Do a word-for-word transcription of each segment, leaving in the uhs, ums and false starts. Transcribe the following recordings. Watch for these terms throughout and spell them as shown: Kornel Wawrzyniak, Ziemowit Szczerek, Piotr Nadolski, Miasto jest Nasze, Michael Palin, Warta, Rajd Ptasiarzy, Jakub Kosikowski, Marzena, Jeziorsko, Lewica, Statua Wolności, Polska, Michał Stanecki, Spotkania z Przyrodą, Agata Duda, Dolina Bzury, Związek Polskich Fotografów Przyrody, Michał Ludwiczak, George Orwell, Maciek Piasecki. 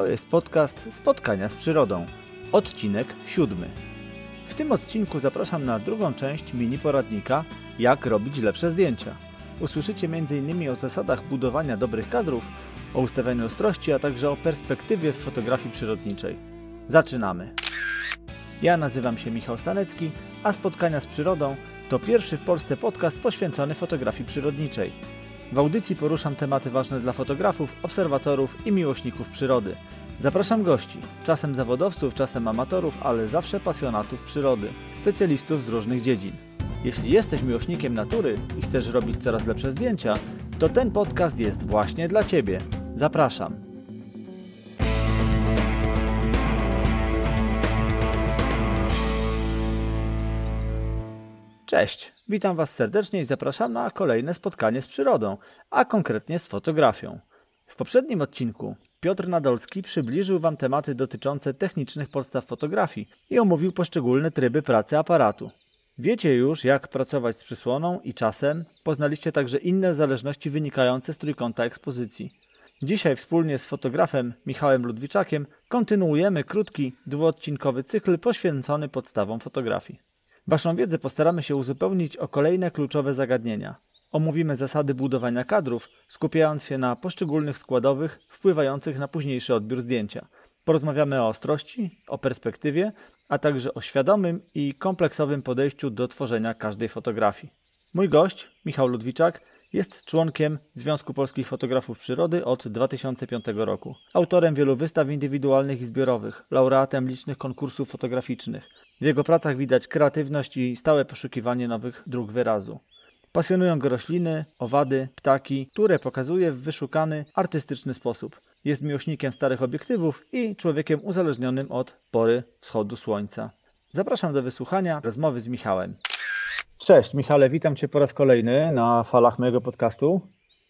To jest podcast Spotkania z Przyrodą, odcinek siódmy. W tym odcinku zapraszam na drugą część mini poradnika Jak robić lepsze zdjęcia. Usłyszycie m.in. o zasadach budowania dobrych kadrów, o ustawianiu ostrości, a także o perspektywie w fotografii przyrodniczej. Zaczynamy! Ja nazywam się Michał Stanecki, a Spotkania z Przyrodą to pierwszy w Polsce podcast poświęcony fotografii przyrodniczej. W audycji poruszam tematy ważne dla fotografów, obserwatorów i miłośników przyrody. Zapraszam gości, czasem zawodowców, czasem amatorów, ale zawsze pasjonatów przyrody, specjalistów z różnych dziedzin. Jeśli jesteś miłośnikiem natury i chcesz robić coraz lepsze zdjęcia, to ten podcast jest właśnie dla Ciebie. Zapraszam! Cześć, witam Was serdecznie i zapraszam na kolejne spotkanie z przyrodą, a konkretnie z fotografią. W poprzednim odcinku Piotr Nadolski przybliżył Wam tematy dotyczące technicznych podstaw fotografii i omówił poszczególne tryby pracy aparatu. Wiecie już, jak pracować z przysłoną i czasem, poznaliście także inne zależności wynikające z trójkąta ekspozycji. Dzisiaj wspólnie z fotografem Michałem Ludwiczakiem kontynuujemy krótki, dwuodcinkowy cykl poświęcony podstawom fotografii. Waszą wiedzę postaramy się uzupełnić o kolejne kluczowe zagadnienia. Omówimy zasady budowania kadrów, skupiając się na poszczególnych składowych wpływających na późniejszy odbiór zdjęcia. Porozmawiamy o ostrości, o perspektywie, a także o świadomym i kompleksowym podejściu do tworzenia każdej fotografii. Mój gość, Michał Ludwiczak, jest członkiem Związku Polskich Fotografów Przyrody od dwa tysiące piątego roku. Autorem wielu wystaw indywidualnych i zbiorowych, laureatem licznych konkursów fotograficznych. W jego pracach widać kreatywność i stałe poszukiwanie nowych dróg wyrazu. Pasjonują go rośliny, owady, ptaki, które pokazuje w wyszukany, artystyczny sposób. Jest miłośnikiem starych obiektywów i człowiekiem uzależnionym od pory wschodu słońca. Zapraszam do wysłuchania rozmowy z Michałem. Cześć Michale, witam Cię po raz kolejny na falach mojego podcastu.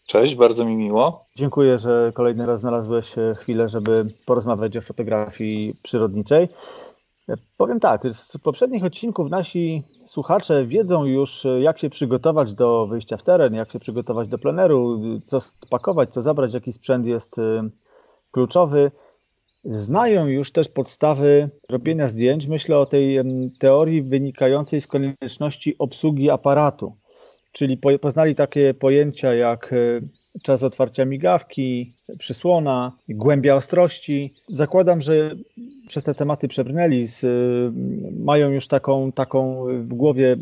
Cześć, bardzo mi miło. Dziękuję, że kolejny raz znalazłeś chwilę, żeby porozmawiać o fotografii przyrodniczej. Powiem tak, z poprzednich odcinków nasi słuchacze wiedzą już, jak się przygotować do wyjścia w teren, jak się przygotować do pleneru, co spakować, co zabrać, jaki sprzęt jest kluczowy. Znają już też podstawy robienia zdjęć. Myślę o tej teorii wynikającej z konieczności obsługi aparatu, czyli poznali takie pojęcia jak czas otwarcia migawki, przysłona, głębia ostrości. Zakładam, że przez te tematy przebrnęli, z, mają już taką, taką w głowie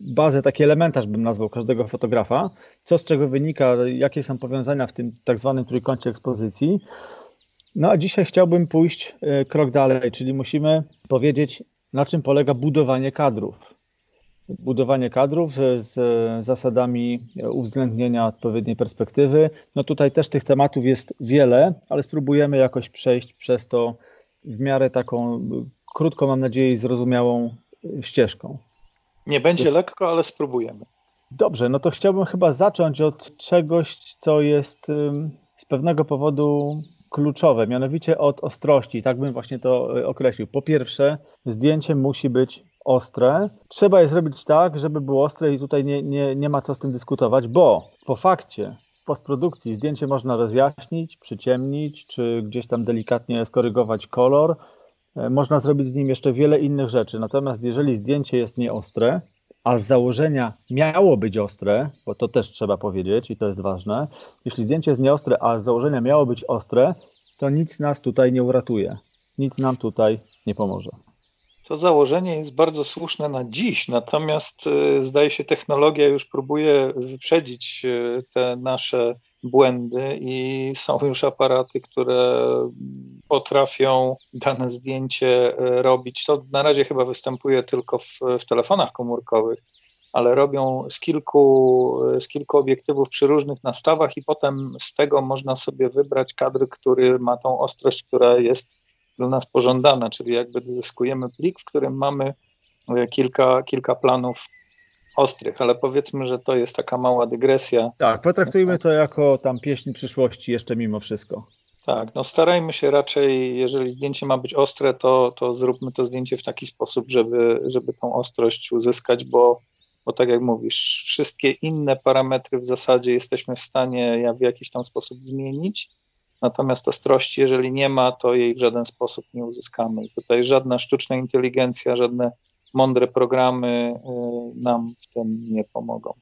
bazę, taki elementarz bym nazwał każdego fotografa. Co z czego wynika, jakie są powiązania w tym tak zwanym trójkącie ekspozycji. No a dzisiaj chciałbym pójść krok dalej, czyli musimy powiedzieć, na czym polega budowanie kadrów. Budowanie kadrów z zasadami uwzględnienia odpowiedniej perspektywy. No tutaj też tych tematów jest wiele, ale spróbujemy jakoś przejść przez to w miarę taką krótką, mam nadzieję, zrozumiałą ścieżką. Nie będzie lekko, ale spróbujemy. Dobrze, no to chciałbym chyba zacząć od czegoś, co jest z pewnego powodu kluczowe, mianowicie od ostrości, tak bym właśnie to określił. Po pierwsze, zdjęcie musi być ostre. Trzeba je zrobić tak, żeby było ostre i tutaj nie, nie, nie ma co z tym dyskutować, bo po fakcie, w postprodukcji zdjęcie można rozjaśnić, przyciemnić, czy gdzieś tam delikatnie skorygować kolor. Można zrobić z nim jeszcze wiele innych rzeczy. Natomiast jeżeli zdjęcie jest nieostre, a z założenia miało być ostre, bo to też trzeba powiedzieć i to jest ważne, jeśli zdjęcie jest nieostre, a z założenia miało być ostre, to nic nas tutaj nie uratuje. Nic nam tutaj nie pomoże. To założenie jest bardzo słuszne na dziś, natomiast zdaje się technologia już próbuje wyprzedzić te nasze błędy i są już aparaty, które potrafią dane zdjęcie robić. To na razie chyba występuje tylko w, w telefonach komórkowych, ale robią z kilku, z kilku obiektywów przy różnych nastawach i potem z tego można sobie wybrać kadr, który ma tą ostrość, która jest dla nas pożądana, czyli jakby zyskujemy plik, w którym mamy kilka, kilka planów ostrych, ale powiedzmy, że to jest taka mała dygresja. Tak, potraktujmy to jako tam pieśń przyszłości jeszcze mimo wszystko. Tak, no starajmy się raczej, jeżeli zdjęcie ma być ostre, to, to zróbmy to zdjęcie w taki sposób, żeby, żeby tą ostrość uzyskać, bo, bo tak jak mówisz, wszystkie inne parametry w zasadzie jesteśmy w stanie w jakiś tam sposób zmienić, Natomiast ostrości, jeżeli nie ma, to jej w żaden sposób nie uzyskamy. I tutaj żadna sztuczna inteligencja, żadne mądre programy nam w tym nie pomogą.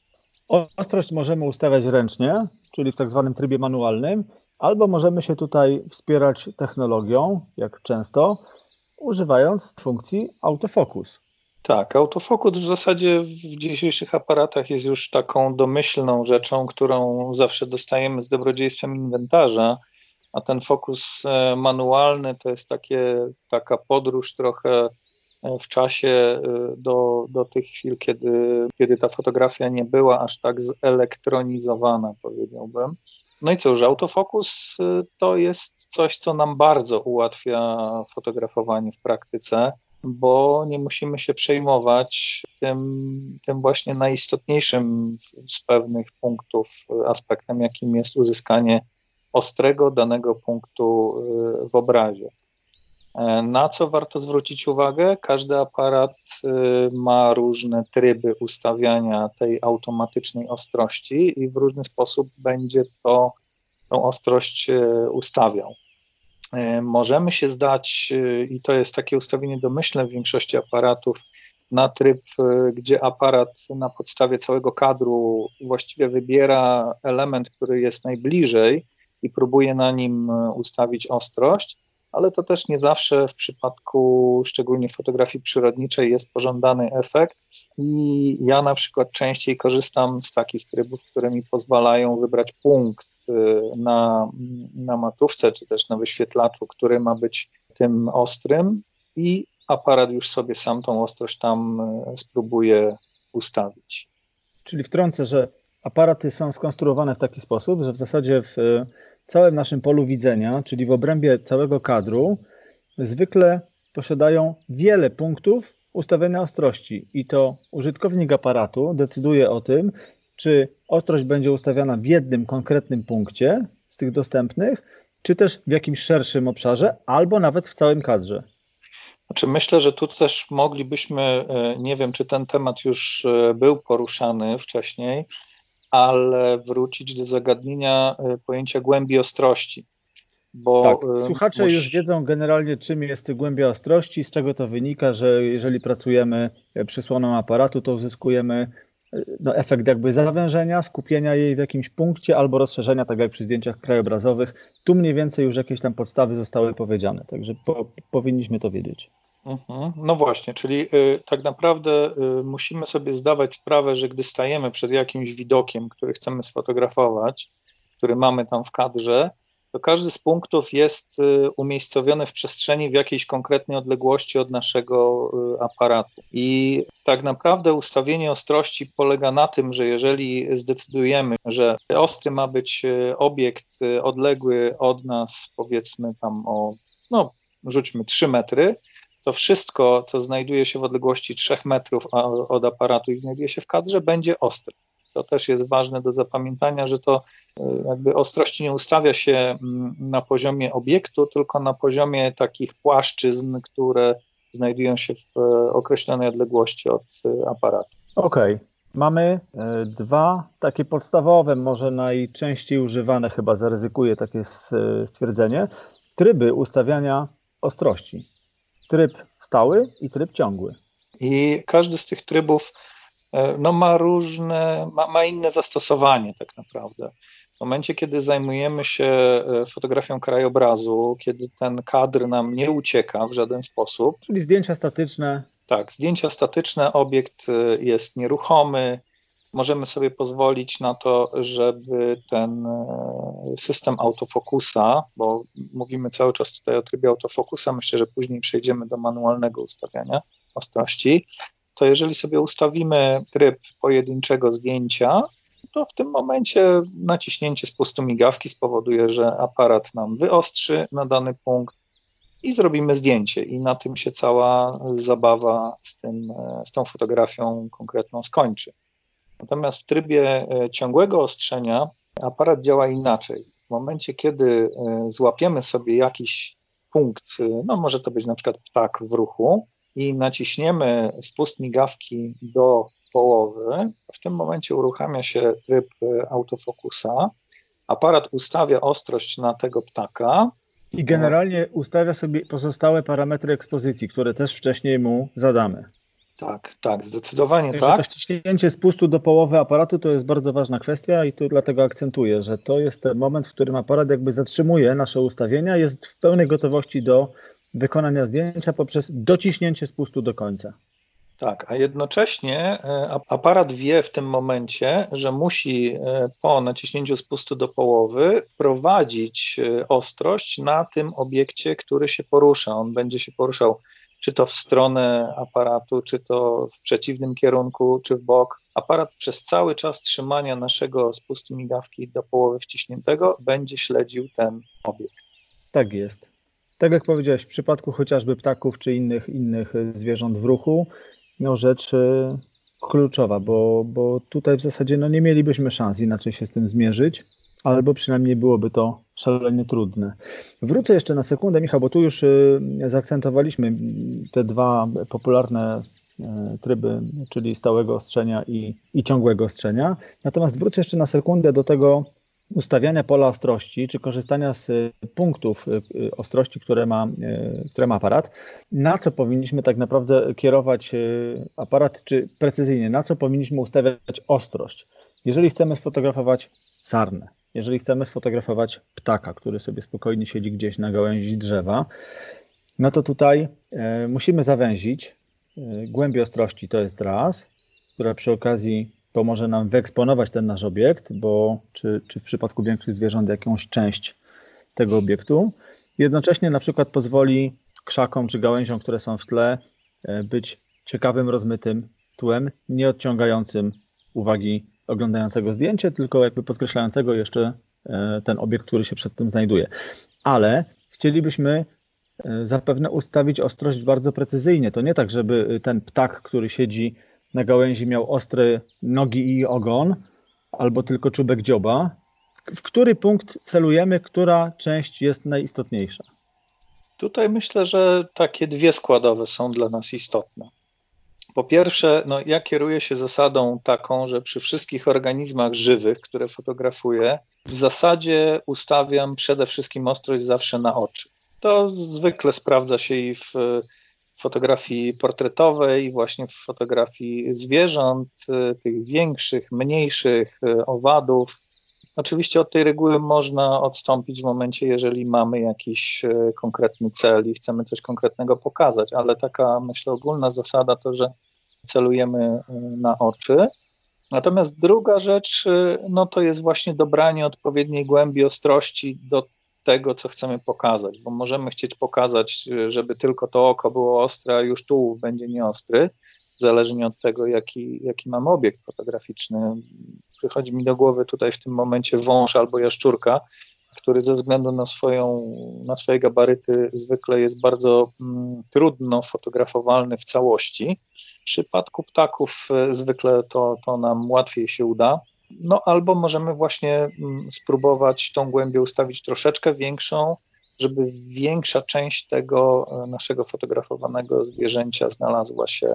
Ostrość możemy ustawiać ręcznie, czyli w tak zwanym trybie manualnym, albo możemy się tutaj wspierać technologią, jak często, używając funkcji autofokus. Tak, autofokus w zasadzie w dzisiejszych aparatach jest już taką domyślną rzeczą, którą zawsze dostajemy z dobrodziejstwem inwentarza, a ten fokus manualny to jest takie, taka podróż trochę w czasie do, do tych chwil, kiedy, kiedy ta fotografia nie była aż tak zelektronizowana, powiedziałbym. No i cóż, autofokus to jest coś, co nam bardzo ułatwia fotografowanie w praktyce, bo nie musimy się przejmować tym, tym właśnie najistotniejszym z pewnych punktów aspektem, jakim jest uzyskanie ostrego danego punktu w obrazie. Na co warto zwrócić uwagę? Każdy aparat ma różne tryby ustawiania tej automatycznej ostrości i w różny sposób będzie to, tą ostrość ustawiał. Możemy się zdać, i to jest takie ustawienie domyślne w większości aparatów, na tryb, gdzie aparat na podstawie całego kadru właściwie wybiera element, który jest najbliżej i próbuje na nim ustawić ostrość, ale to też nie zawsze w przypadku szczególnie fotografii przyrodniczej jest pożądany efekt i ja na przykład częściej korzystam z takich trybów, które mi pozwalają wybrać punkt na, na matówce czy też na wyświetlaczu, który ma być tym ostrym i aparat już sobie sam tą ostrość tam spróbuje ustawić. Czyli wtrącę, że aparaty są skonstruowane w taki sposób, że w zasadzie w całym naszym polu widzenia, czyli w obrębie całego kadru, zwykle posiadają wiele punktów ustawienia ostrości i to użytkownik aparatu decyduje o tym, czy ostrość będzie ustawiana w jednym konkretnym punkcie z tych dostępnych, czy też w jakimś szerszym obszarze, albo nawet w całym kadrze. Znaczy myślę, że tu też moglibyśmy, nie wiem, czy ten temat już był poruszany wcześniej, ale wrócić do zagadnienia pojęcia głębi ostrości. Bo tak, słuchacze musi... już wiedzą generalnie, czym jest głębia ostrości, z czego to wynika, że jeżeli pracujemy przysłoną aparatu, to uzyskujemy no, efekt jakby zawężenia, skupienia jej w jakimś punkcie albo rozszerzenia, tak jak przy zdjęciach krajobrazowych. Tu mniej więcej już jakieś tam podstawy zostały powiedziane, także po, powinniśmy to wiedzieć. No właśnie, czyli tak naprawdę musimy sobie zdawać sprawę, że gdy stajemy przed jakimś widokiem, który chcemy sfotografować, który mamy tam w kadrze, to każdy z punktów jest umiejscowiony w przestrzeni w jakiejś konkretnej odległości od naszego aparatu. I tak naprawdę ustawienie ostrości polega na tym, że jeżeli zdecydujemy, że ostry ma być obiekt odległy od nas, powiedzmy tam o, no rzućmy trzy metry, to wszystko, co znajduje się w odległości trzech metrów od aparatu i znajduje się w kadrze, będzie ostre. To też jest ważne do zapamiętania, że to jakby ostrości nie ustawia się na poziomie obiektu, tylko na poziomie takich płaszczyzn, które znajdują się w określonej odległości od aparatu. Okej, okay. Mamy dwa takie podstawowe, może najczęściej używane, chyba zaryzykuję takie stwierdzenie, tryby ustawiania ostrości. Tryb stały i tryb ciągły. I każdy z tych trybów no, ma różne, ma, ma inne zastosowanie tak naprawdę. W momencie, kiedy zajmujemy się fotografią krajobrazu, kiedy ten kadr nam nie ucieka w żaden sposób. Czyli zdjęcia statyczne. Tak, zdjęcia statyczne, obiekt jest nieruchomy. Możemy sobie pozwolić na to, żeby ten system autofokusa, bo mówimy cały czas tutaj o trybie autofokusa, myślę, że później przejdziemy do manualnego ustawiania ostrości, to jeżeli sobie ustawimy tryb pojedynczego zdjęcia, to w tym momencie naciśnięcie spustu migawki spowoduje, że aparat nam wyostrzy na dany punkt i zrobimy zdjęcie i na tym się cała zabawa z tym, z tą fotografią konkretną skończy. Natomiast w trybie ciągłego ostrzenia aparat działa inaczej. W momencie, kiedy złapiemy sobie jakiś punkt, no może to być na przykład ptak w ruchu i naciśniemy spust migawki do połowy, w tym momencie uruchamia się tryb autofokusa aparat ustawia ostrość na tego ptaka. I generalnie ustawia sobie pozostałe parametry ekspozycji, które też wcześniej mu zadamy. Tak, tak, zdecydowanie tak. tak. To ściśnięcie spustu do połowy aparatu to jest bardzo ważna kwestia i tu dlatego akcentuję, że to jest ten moment, w którym aparat jakby zatrzymuje nasze ustawienia, jest w pełnej gotowości do wykonania zdjęcia poprzez dociśnięcie spustu do końca. Tak, a jednocześnie aparat wie w tym momencie, że musi po naciśnięciu spustu do połowy prowadzić ostrość na tym obiekcie, który się porusza. On będzie się poruszał czy to w stronę aparatu, czy to w przeciwnym kierunku, czy w bok. Aparat przez cały czas trzymania naszego spustu migawki do połowy wciśniętego będzie śledził ten obiekt. Tak jest. Tak jak powiedziałeś, w przypadku chociażby ptaków czy innych, innych zwierząt w ruchu, no rzecz kluczowa, bo, bo tutaj w zasadzie no nie mielibyśmy szans inaczej się z tym zmierzyć, albo przynajmniej byłoby to szalenie trudne. Wrócę jeszcze na sekundę, Michał, bo tu już zaakcentowaliśmy te dwa popularne tryby, czyli stałego ostrzenia i, i ciągłego ostrzenia. Natomiast wrócę jeszcze na sekundę do tego ustawiania pola ostrości, czy korzystania z punktów ostrości, które ma, które ma aparat, na co powinniśmy tak naprawdę kierować aparat, czy precyzyjnie, na co powinniśmy ustawiać ostrość. Jeżeli chcemy sfotografować sarnę, jeżeli chcemy sfotografować ptaka, który sobie spokojnie siedzi gdzieś na gałęzi drzewa, no to tutaj musimy zawęzić głębię ostrości, to jest raz, która przy okazji pomoże nam wyeksponować ten nasz obiekt, bo czy, czy w przypadku większych zwierząt jakąś część tego obiektu. Jednocześnie na przykład pozwoli krzakom czy gałęziom, które są w tle, być ciekawym, rozmytym tłem, nie odciągającym uwagi oglądającego zdjęcie, tylko jakby podkreślającego jeszcze ten obiekt, który się przed tym znajduje. Ale chcielibyśmy zapewne ustawić ostrość bardzo precyzyjnie. To nie tak, żeby ten ptak, który siedzi na gałęzi, miał ostre nogi i ogon, albo tylko czubek dzioba. W który punkt celujemy, która część jest najistotniejsza? Tutaj myślę, że takie dwie składowe są dla nas istotne. Po pierwsze, no, ja kieruję się zasadą taką, że przy wszystkich organizmach żywych, które fotografuję, w zasadzie ustawiam przede wszystkim ostrość zawsze na oczy. To zwykle sprawdza się i w fotografii portretowej, właśnie w fotografii zwierząt, tych większych, mniejszych, owadów. Oczywiście od tej reguły można odstąpić w momencie, jeżeli mamy jakiś konkretny cel i chcemy coś konkretnego pokazać, ale taka, myślę, ogólna zasada to, że celujemy na oczy. Natomiast druga rzecz, no to jest właśnie dobranie odpowiedniej głębi ostrości do tego, co chcemy pokazać, bo możemy chcieć pokazać, żeby tylko to oko było ostre, a już tułów będzie nieostry, zależnie od tego, jaki, jaki mamy obiekt fotograficzny. Przychodzi mi do głowy tutaj w tym momencie wąż albo jaszczurka, który ze względu na, swoją, na swoje gabaryty zwykle jest bardzo mm, trudno fotografowalny w całości. W przypadku ptaków zwykle to, to nam łatwiej się uda. No albo możemy właśnie spróbować tą głębię ustawić troszeczkę większą, żeby większa część tego naszego fotografowanego zwierzęcia znalazła się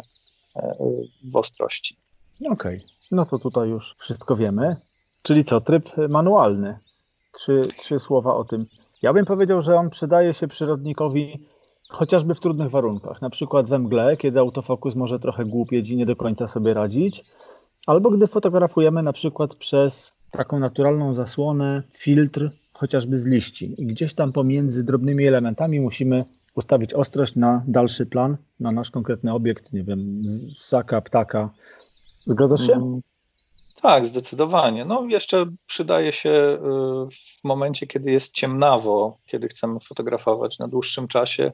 w ostrości. Okej, okay. No to tutaj już wszystko wiemy. Czyli co, tryb manualny. Trzy, trzy słowa o tym. Ja bym powiedział, że on przydaje się przyrodnikowi chociażby w trudnych warunkach, na przykład we mgle, kiedy autofokus może trochę głupieć i nie do końca sobie radzić, albo gdy fotografujemy na przykład przez taką naturalną zasłonę, filtr chociażby z liści i gdzieś tam pomiędzy drobnymi elementami musimy ustawić ostrość na dalszy plan, na nasz konkretny obiekt, nie wiem, ssaka, ptaka. Zgadzasz się? Mm. Tak, zdecydowanie. No jeszcze przydaje się w momencie, kiedy jest ciemnawo, kiedy chcemy fotografować na dłuższym czasie,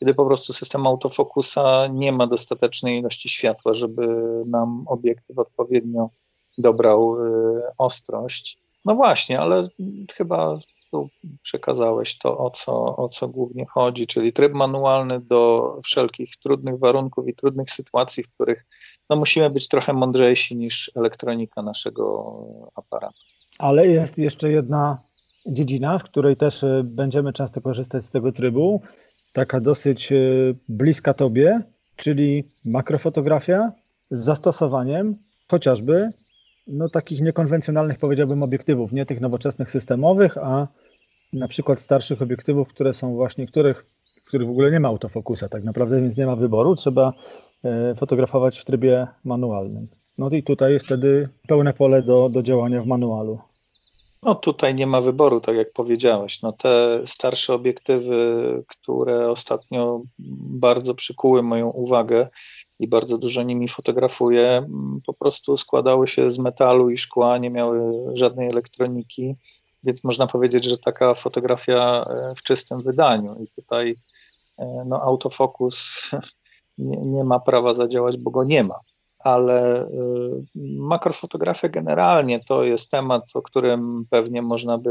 kiedy po prostu system autofokusa nie ma dostatecznej ilości światła, żeby nam obiektyw odpowiednio dobrał ostrość. No właśnie, ale chyba tu przekazałeś to, o co, o co głównie chodzi, czyli tryb manualny do wszelkich trudnych warunków i trudnych sytuacji, w których no, musimy być trochę mądrzejsi niż elektronika naszego aparatu. Ale jest jeszcze jedna dziedzina, w której też będziemy często korzystać z tego trybu, taka dosyć bliska tobie, czyli makrofotografia z zastosowaniem chociażby no, takich niekonwencjonalnych, powiedziałbym, obiektywów, nie tych nowoczesnych systemowych, a na przykład starszych obiektywów, które są właśnie, których, w których w ogóle nie ma autofokusa tak naprawdę, więc nie ma wyboru, trzeba fotografować w trybie manualnym. No i tutaj jest wtedy pełne pole do, do działania w manualu. No tutaj nie ma wyboru, tak jak powiedziałeś. No te starsze obiektywy, które ostatnio bardzo przykuły moją uwagę i bardzo dużo nimi fotografuję, po prostu składały się z metalu i szkła, nie miały żadnej elektroniki, więc można powiedzieć, że taka fotografia w czystym wydaniu. I tutaj no, autofokus nie, nie ma prawa zadziałać, bo go nie ma. Ale makrofotografia generalnie to jest temat, o którym pewnie można by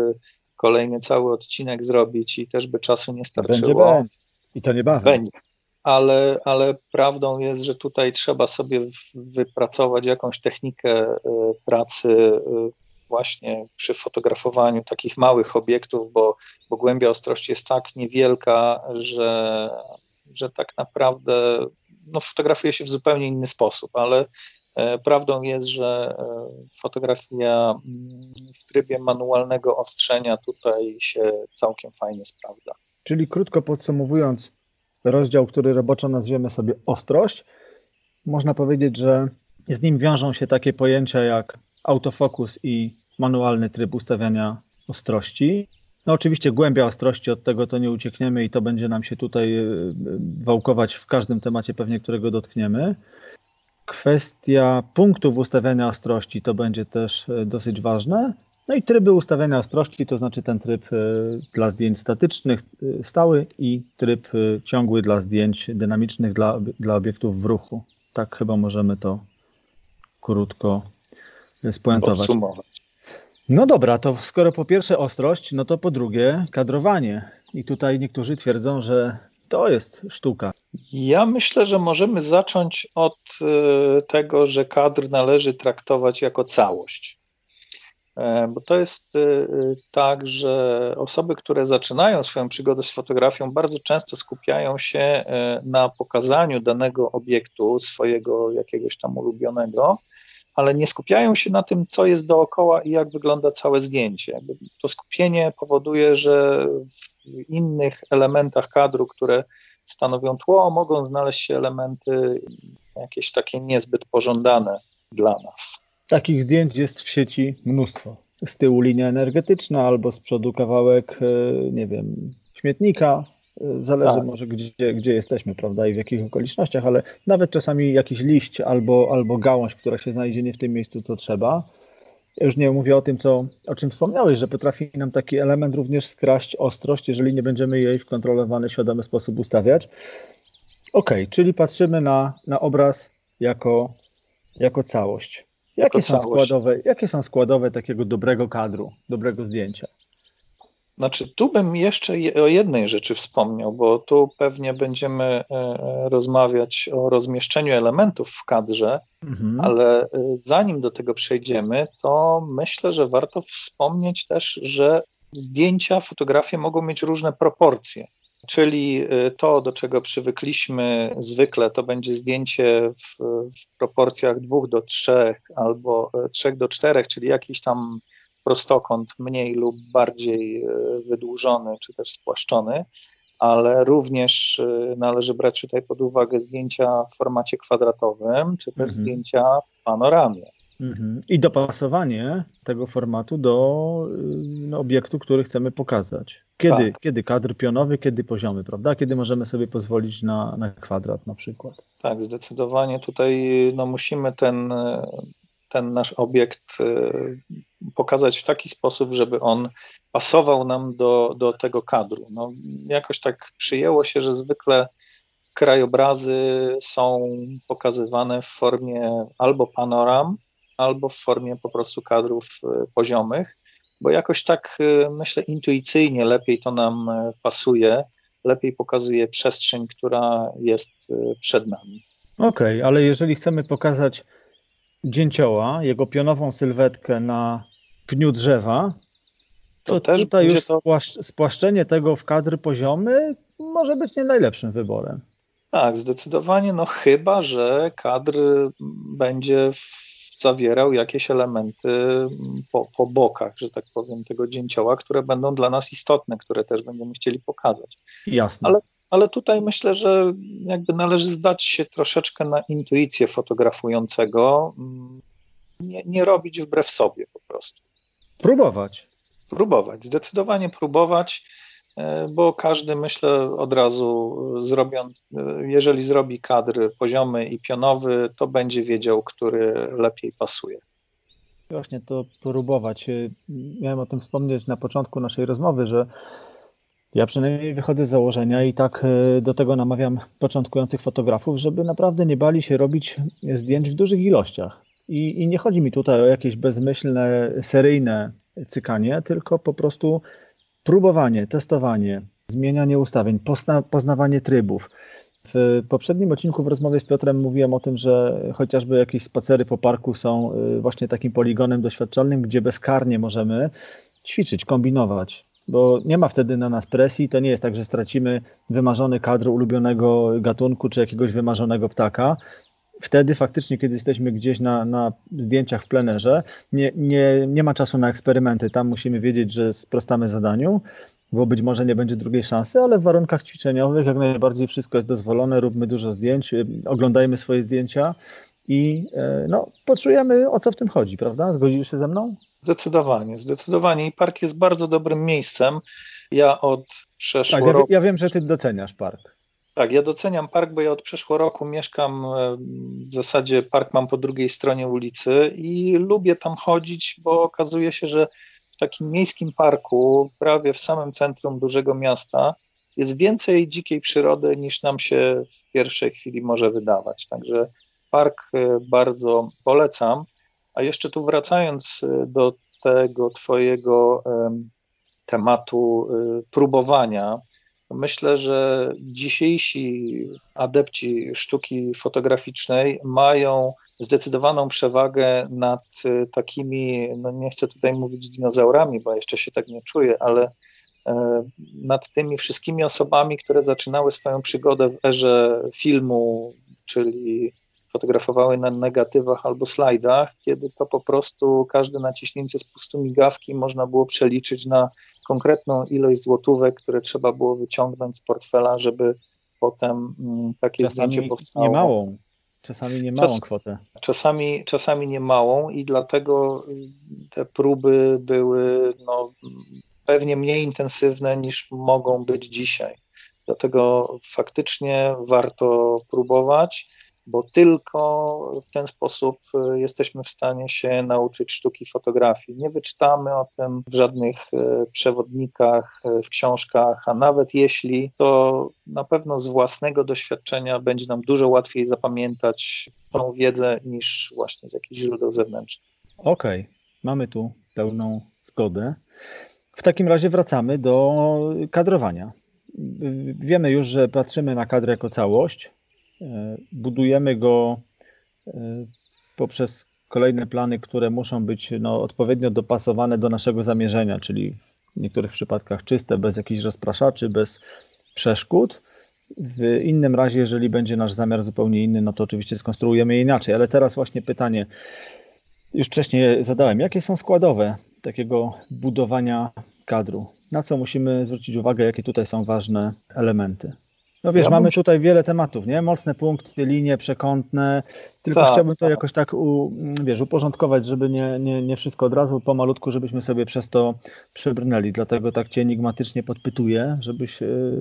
kolejny cały odcinek zrobić i też by czasu nie starczyło. Będzie i to niebawem. Będzie. Ale, ale prawdą jest, że tutaj trzeba sobie wypracować jakąś technikę pracy właśnie przy fotografowaniu takich małych obiektów, bo, bo głębia ostrości jest tak niewielka, że, że tak naprawdę... No, fotografuje się w zupełnie inny sposób, ale prawdą jest, że fotografia w trybie manualnego ostrzenia tutaj się całkiem fajnie sprawdza. Czyli krótko podsumowując rozdział, który roboczo nazwiemy sobie ostrość, można powiedzieć, że z nim wiążą się takie pojęcia jak autofokus i manualny tryb ustawiania ostrości. No oczywiście głębia ostrości, od tego to nie uciekniemy i to będzie nam się tutaj wałkować w każdym temacie pewnie, którego dotkniemy. Kwestia punktów ustawiania ostrości to będzie też dosyć ważne. No i tryby ustawiania ostrości, to znaczy ten tryb dla zdjęć statycznych, stały i tryb ciągły dla zdjęć dynamicznych, dla, dla obiektów w ruchu. Tak chyba możemy to krótko spuentować. No dobra, to skoro po pierwsze ostrość, no to po drugie kadrowanie. I tutaj niektórzy twierdzą, że to jest sztuka. Ja myślę, że możemy zacząć od tego, że kadr należy traktować jako całość. Bo to jest tak, że osoby, które zaczynają swoją przygodę z fotografią, bardzo często skupiają się na pokazaniu danego obiektu, swojego jakiegoś tam ulubionego, ale nie skupiają się na tym, co jest dookoła i jak wygląda całe zdjęcie. To skupienie powoduje, że w innych elementach kadru, które stanowią tło, mogą znaleźć się elementy jakieś takie niezbyt pożądane dla nas. Takich zdjęć jest w sieci mnóstwo. Z tyłu linia energetyczna albo z przodu kawałek, nie wiem, śmietnika. Zależy tak. Może gdzie, gdzie jesteśmy, prawda, i w jakich okolicznościach, ale nawet czasami jakiś liść albo, albo gałąź, która się znajdzie nie w tym miejscu, co trzeba. Ja już nie mówię o tym, co, o czym wspomniałeś, że potrafi nam taki element również skraść ostrość, jeżeli nie będziemy jej w kontrolowany, świadomy sposób ustawiać. Okej, okay, czyli patrzymy na, na obraz jako, jako całość. Jakie, jako są całość. Składowe, jakie są składowe takiego dobrego kadru, dobrego zdjęcia? Znaczy, tu bym jeszcze o jednej rzeczy wspomniał, bo tu pewnie będziemy rozmawiać o rozmieszczeniu elementów w kadrze, mhm. ale zanim do tego przejdziemy, to myślę, że warto wspomnieć też, że zdjęcia, fotografie mogą mieć różne proporcje, czyli to, do czego przywykliśmy zwykle, to będzie zdjęcie w, w proporcjach dwóch do trzech albo trzech do czterech, czyli jakiś tam prostokąt mniej lub bardziej wydłużony czy też spłaszczony, ale również należy brać tutaj pod uwagę zdjęcia w formacie kwadratowym czy też mm-hmm. zdjęcia w panoramie. Mm-hmm. I dopasowanie tego formatu do no, obiektu, który chcemy pokazać. Kiedy, tak. kiedy kadr pionowy, kiedy poziomy, prawda? Kiedy możemy sobie pozwolić na, na kwadrat na przykład. Tak, zdecydowanie tutaj no, musimy ten... ten nasz obiekt pokazać w taki sposób, żeby on pasował nam do, do tego kadru. No, jakoś tak przyjęło się, że zwykle krajobrazy są pokazywane w formie albo panoram, albo w formie po prostu kadrów poziomych, bo jakoś tak, myślę, intuicyjnie lepiej to nam pasuje, lepiej pokazuje przestrzeń, która jest przed nami. Okej, okay, ale jeżeli chcemy pokazać dzięcioła, jego pionową sylwetkę na pniu drzewa, to, to też tutaj już to... spłaszczenie tego w kadr poziomy może być nie najlepszym wyborem. Tak, zdecydowanie, no chyba że kadr będzie w zawierał jakieś elementy po, po bokach, że tak powiem, tego dzięcioła, które będą dla nas istotne, które też będziemy chcieli pokazać. Jasne. Ale, ale tutaj myślę, że jakby należy zdać się troszeczkę na intuicję fotografującego, nie, nie robić wbrew sobie po prostu. Próbować. Próbować, zdecydowanie próbować, bo każdy, myślę, od razu zrobiąc, jeżeli zrobi kadr poziomy i pionowy, to będzie wiedział, który lepiej pasuje. Właśnie, to próbować. Miałem o tym wspomnieć na początku naszej rozmowy, że ja przynajmniej wychodzę z założenia i tak do tego namawiam początkujących fotografów, żeby naprawdę nie bali się robić zdjęć w dużych ilościach. I, i nie chodzi mi tutaj o jakieś bezmyślne, seryjne cykanie, tylko po prostu próbowanie, testowanie, zmienianie ustawień, pozna, poznawanie trybów. W poprzednim odcinku w rozmowie z Piotrem mówiłem o tym, że chociażby jakieś spacery po parku są właśnie takim poligonem doświadczalnym, gdzie bezkarnie możemy ćwiczyć, kombinować, bo nie ma wtedy na nas presji. To nie jest tak, że stracimy wymarzony kadr ulubionego gatunku czy jakiegoś wymarzonego ptaka. Wtedy faktycznie, kiedy jesteśmy gdzieś na, na zdjęciach w plenerze, nie, nie, nie ma czasu na eksperymenty. Tam musimy wiedzieć, że sprostamy zadaniu, bo być może nie będzie drugiej szansy, ale w warunkach ćwiczeniowych jak najbardziej wszystko jest dozwolone, róbmy dużo zdjęć, oglądajmy swoje zdjęcia i no, poczujemy, o co w tym chodzi, prawda? Zgodzisz się ze mną? Zdecydowanie, zdecydowanie. I park jest bardzo dobrym miejscem. Ja od przeszłego tak, roku... Ja, ja wiem, że ty doceniasz park. Tak, ja doceniam park, bo ja od przeszłego roku mieszkam, w zasadzie park mam po drugiej stronie ulicy i lubię tam chodzić, bo okazuje się, że w takim miejskim parku, prawie w samym centrum dużego miasta, jest więcej dzikiej przyrody niż nam się w pierwszej chwili może wydawać. Także park bardzo polecam. A jeszcze tu wracając do tego twojego tematu próbowania, myślę, że dzisiejsi adepci sztuki fotograficznej mają zdecydowaną przewagę nad takimi, no nie chcę tutaj mówić dinozaurami, bo jeszcze się tak nie czuję, ale nad tymi wszystkimi osobami, które zaczynały swoją przygodę w erze filmu, czyli fotografowały na negatywach albo slajdach, kiedy to po prostu każde naciśnięcie z pustu migawki można było przeliczyć na konkretną ilość złotówek, które trzeba było wyciągnąć z portfela, żeby potem takie czasami zdjęcie powstało. Nie małą, czasami nie małą Czas, kwotę. Czasami, czasami nie małą i dlatego te próby były no, pewnie mniej intensywne niż mogą być dzisiaj. Dlatego faktycznie warto próbować, bo tylko w ten sposób jesteśmy w stanie się nauczyć sztuki fotografii. Nie wyczytamy o tym w żadnych przewodnikach, w książkach, a nawet jeśli, to na pewno z własnego doświadczenia będzie nam dużo łatwiej zapamiętać tą wiedzę niż właśnie z jakichś źródeł zewnętrznych. Okej, okay. Mamy tu pełną zgodę. W takim razie wracamy do kadrowania. Wiemy już, że patrzymy na kadr jako całość. Budujemy go poprzez kolejne plany, które muszą być no, odpowiednio dopasowane do naszego zamierzenia, czyli w niektórych przypadkach czyste, bez jakichś rozpraszaczy, bez przeszkód. W innym razie, jeżeli będzie nasz zamiar zupełnie inny, no to oczywiście skonstruujemy je inaczej. Ale teraz właśnie pytanie, już wcześniej zadałem, jakie są składowe takiego budowania kadru? Na co musimy zwrócić uwagę, jakie tutaj są ważne elementy? No wiesz, ja mamy bym... tutaj wiele tematów, nie? Mocne punkty, linie przekątne, tylko tak, chciałbym to tak. jakoś tak u, wiesz, uporządkować, żeby nie, nie, nie wszystko od razu, pomalutku, żebyśmy sobie przez to przebrnęli. Dlatego tak cię enigmatycznie podpytuję, żebyś,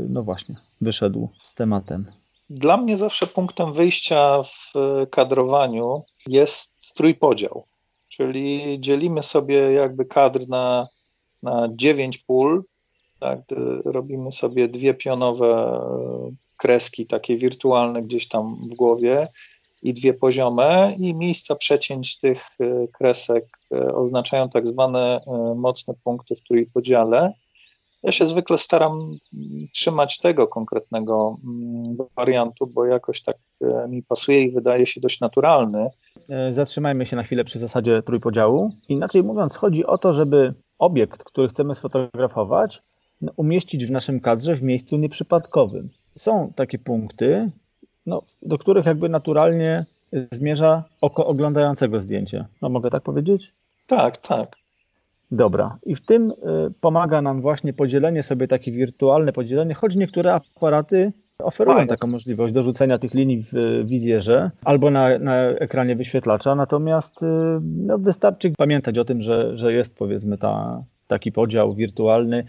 no właśnie, wyszedł z tematem. Dla mnie zawsze punktem wyjścia w kadrowaniu jest trójpodział, czyli dzielimy sobie jakby kadr na, na dziewięć pól. Tak, robimy sobie dwie pionowe kreski, takie wirtualne gdzieś tam w głowie i dwie poziome i miejsca przecięć tych kresek oznaczają tak zwane mocne punkty w trójpodziale. Ja się zwykle staram trzymać tego konkretnego wariantu, bo jakoś tak mi pasuje i wydaje się dość naturalny. Zatrzymajmy się na chwilę przy zasadzie trójpodziału. Inaczej mówiąc, chodzi o to, żeby obiekt, który chcemy sfotografować, umieścić w naszym kadrze w miejscu nieprzypadkowym. Są takie punkty, no, do których jakby naturalnie zmierza oko oglądającego zdjęcie. No mogę tak powiedzieć? Tak, tak. Dobra. I w tym pomaga nam właśnie podzielenie sobie, takie wirtualne podzielenie, choć niektóre aparaty oferują Fajne. taką możliwość dorzucenia tych linii w wizjerze albo na, na ekranie wyświetlacza, natomiast no, wystarczy pamiętać o tym, że, że jest powiedzmy ta, taki podział wirtualny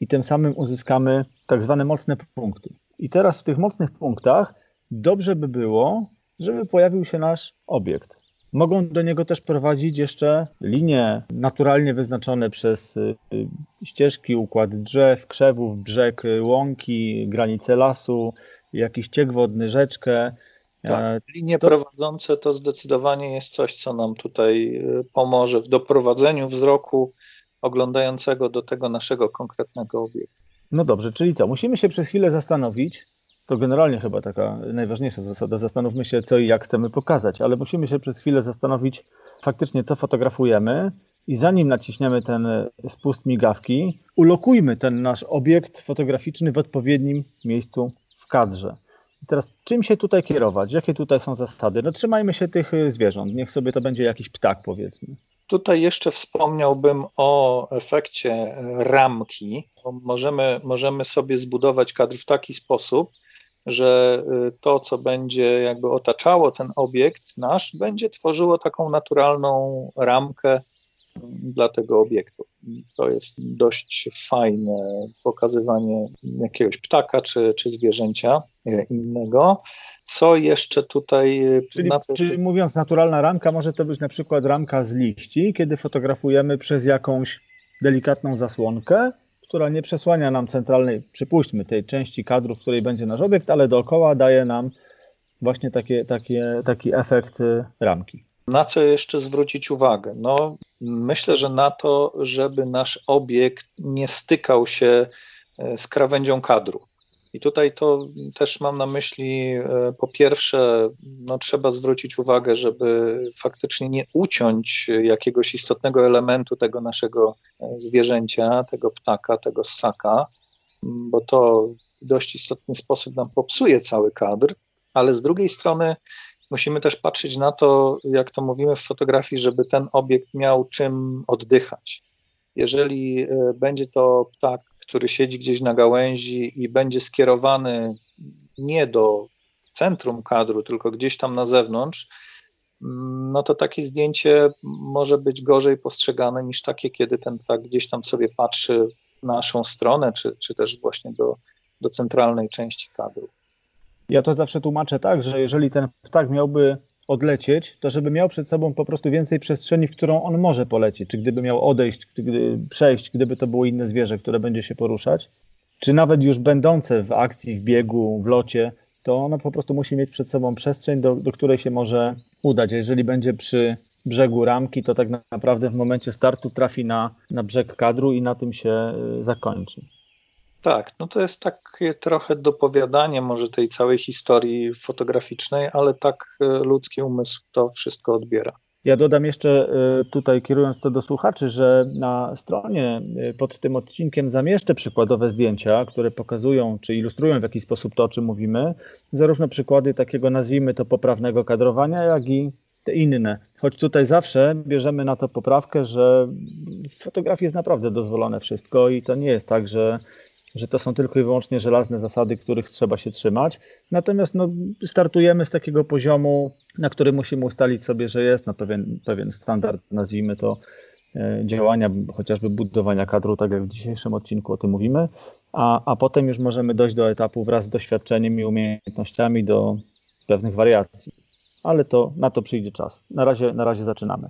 i tym samym uzyskamy tak zwane mocne punkty. I teraz w tych mocnych punktach dobrze by było, żeby pojawił się nasz obiekt. Mogą do niego też prowadzić jeszcze linie naturalnie wyznaczone przez ścieżki, układ drzew, krzewów, brzeg łąki, granice lasu, jakiś ciek wodny, rzeczkę. Tak, linie to... prowadzące to zdecydowanie jest coś, co nam tutaj pomoże w doprowadzeniu wzroku oglądającego do tego naszego konkretnego obiektu. No dobrze, czyli co? Musimy się przez chwilę zastanowić. To generalnie chyba taka najważniejsza zasada. Zastanówmy się, co i jak chcemy pokazać, ale musimy się przez chwilę zastanowić faktycznie, co fotografujemy i zanim naciśniemy ten spust migawki, ulokujmy ten nasz obiekt fotograficzny w odpowiednim miejscu w kadrze. I teraz czym się tutaj kierować? Jakie tutaj są zasady? No trzymajmy się tych zwierząt. Niech sobie to będzie jakiś ptak, powiedzmy. Tutaj jeszcze wspomniałbym o efekcie ramki. Możemy, możemy sobie zbudować kadr w taki sposób, że to, co będzie jakby otaczało ten obiekt nasz, będzie tworzyło taką naturalną ramkę dla tego obiektu. I to jest dość fajne pokazywanie jakiegoś ptaka czy, czy zwierzęcia innego. Co jeszcze tutaj... Czyli, na to... czyli mówiąc naturalna ramka, może to być na przykład ramka z liści, kiedy fotografujemy przez jakąś delikatną zasłonkę, która nie przesłania nam centralnej, przypuśćmy, tej części kadru, w której będzie nasz obiekt, ale dookoła daje nam właśnie takie, takie, taki efekt ramki. Na co jeszcze zwrócić uwagę? No, myślę, że na to, żeby nasz obiekt nie stykał się z krawędzią kadru. I tutaj to też mam na myśli, po pierwsze, no, trzeba zwrócić uwagę, żeby faktycznie nie uciąć jakiegoś istotnego elementu tego naszego zwierzęcia, tego ptaka, tego ssaka, bo to w dość istotny sposób nam popsuje cały kadr, ale z drugiej strony musimy też patrzeć na to, jak to mówimy w fotografii, żeby ten obiekt miał czym oddychać. Jeżeli będzie to ptak, który siedzi gdzieś na gałęzi i będzie skierowany nie do centrum kadru, tylko gdzieś tam na zewnątrz, no to takie zdjęcie może być gorzej postrzegane niż takie, kiedy ten ptak gdzieś tam sobie patrzy w naszą stronę, czy, czy też właśnie do, do centralnej części kadru. Ja to zawsze tłumaczę tak, że jeżeli ten ptak miałby odlecieć, to żeby miał przed sobą po prostu więcej przestrzeni, w którą on może polecieć, czy gdyby miał odejść, gdy, przejść, gdyby to było inne zwierzę, które będzie się poruszać, czy nawet już będące w akcji, w biegu, w locie, to ono po prostu musi mieć przed sobą przestrzeń, do, do której się może udać. Jeżeli będzie przy brzegu ramki, to tak naprawdę w momencie startu trafi na, na brzeg kadru i na tym się zakończy. Tak, no to jest takie trochę dopowiadanie może tej całej historii fotograficznej, ale tak ludzki umysł to wszystko odbiera. Ja dodam jeszcze tutaj, kierując to do słuchaczy, że na stronie pod tym odcinkiem zamieszczę przykładowe zdjęcia, które pokazują czy ilustrują w jakiś sposób to, o czym mówimy, zarówno przykłady takiego, nazwijmy to, poprawnego kadrowania, jak i te inne. Choć tutaj zawsze bierzemy na to poprawkę, że w fotografii jest naprawdę dozwolone wszystko i to nie jest tak, że że to są tylko i wyłącznie żelazne zasady, których trzeba się trzymać. Natomiast no, startujemy z takiego poziomu, na który musimy ustalić sobie, że jest no, pewien, pewien standard, nazwijmy to, działania, chociażby budowania kadru, tak jak w dzisiejszym odcinku o tym mówimy, a, a potem już możemy dojść do etapu wraz z doświadczeniem i umiejętnościami do pewnych wariacji. Ale to na to przyjdzie czas. Na razie, na razie zaczynamy.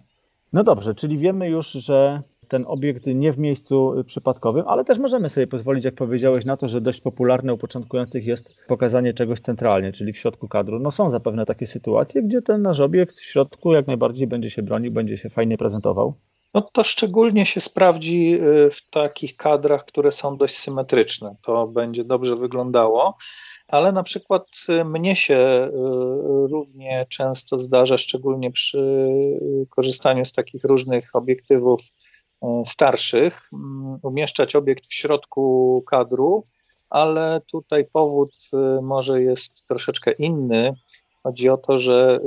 No dobrze, czyli wiemy już, że ten obiekt nie w miejscu przypadkowym, ale też możemy sobie pozwolić, jak powiedziałeś, na to, że dość popularne u początkujących jest pokazanie czegoś centralnie, czyli w środku kadru. No są zapewne takie sytuacje, gdzie ten nasz obiekt w środku jak najbardziej będzie się bronił, będzie się fajnie prezentował. No to szczególnie się sprawdzi w takich kadrach, które są dość symetryczne. To będzie dobrze wyglądało, ale na przykład mnie się równie często zdarza, szczególnie przy korzystaniu z takich różnych obiektywów starszych, umieszczać obiekt w środku kadru, ale tutaj powód może jest troszeczkę inny, Chodzi o to, że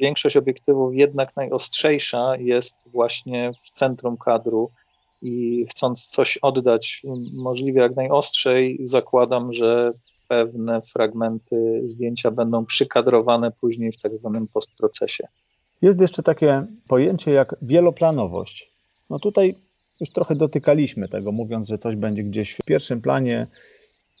większość obiektywów jednak najostrzejsza jest właśnie w centrum kadru i chcąc coś oddać możliwie jak najostrzej, zakładam, że pewne fragmenty zdjęcia będą przykadrowane później w tak zwanym postprocesie. Jest jeszcze takie pojęcie jak wieloplanowość. No tutaj już trochę dotykaliśmy tego, mówiąc, że coś będzie gdzieś w pierwszym planie,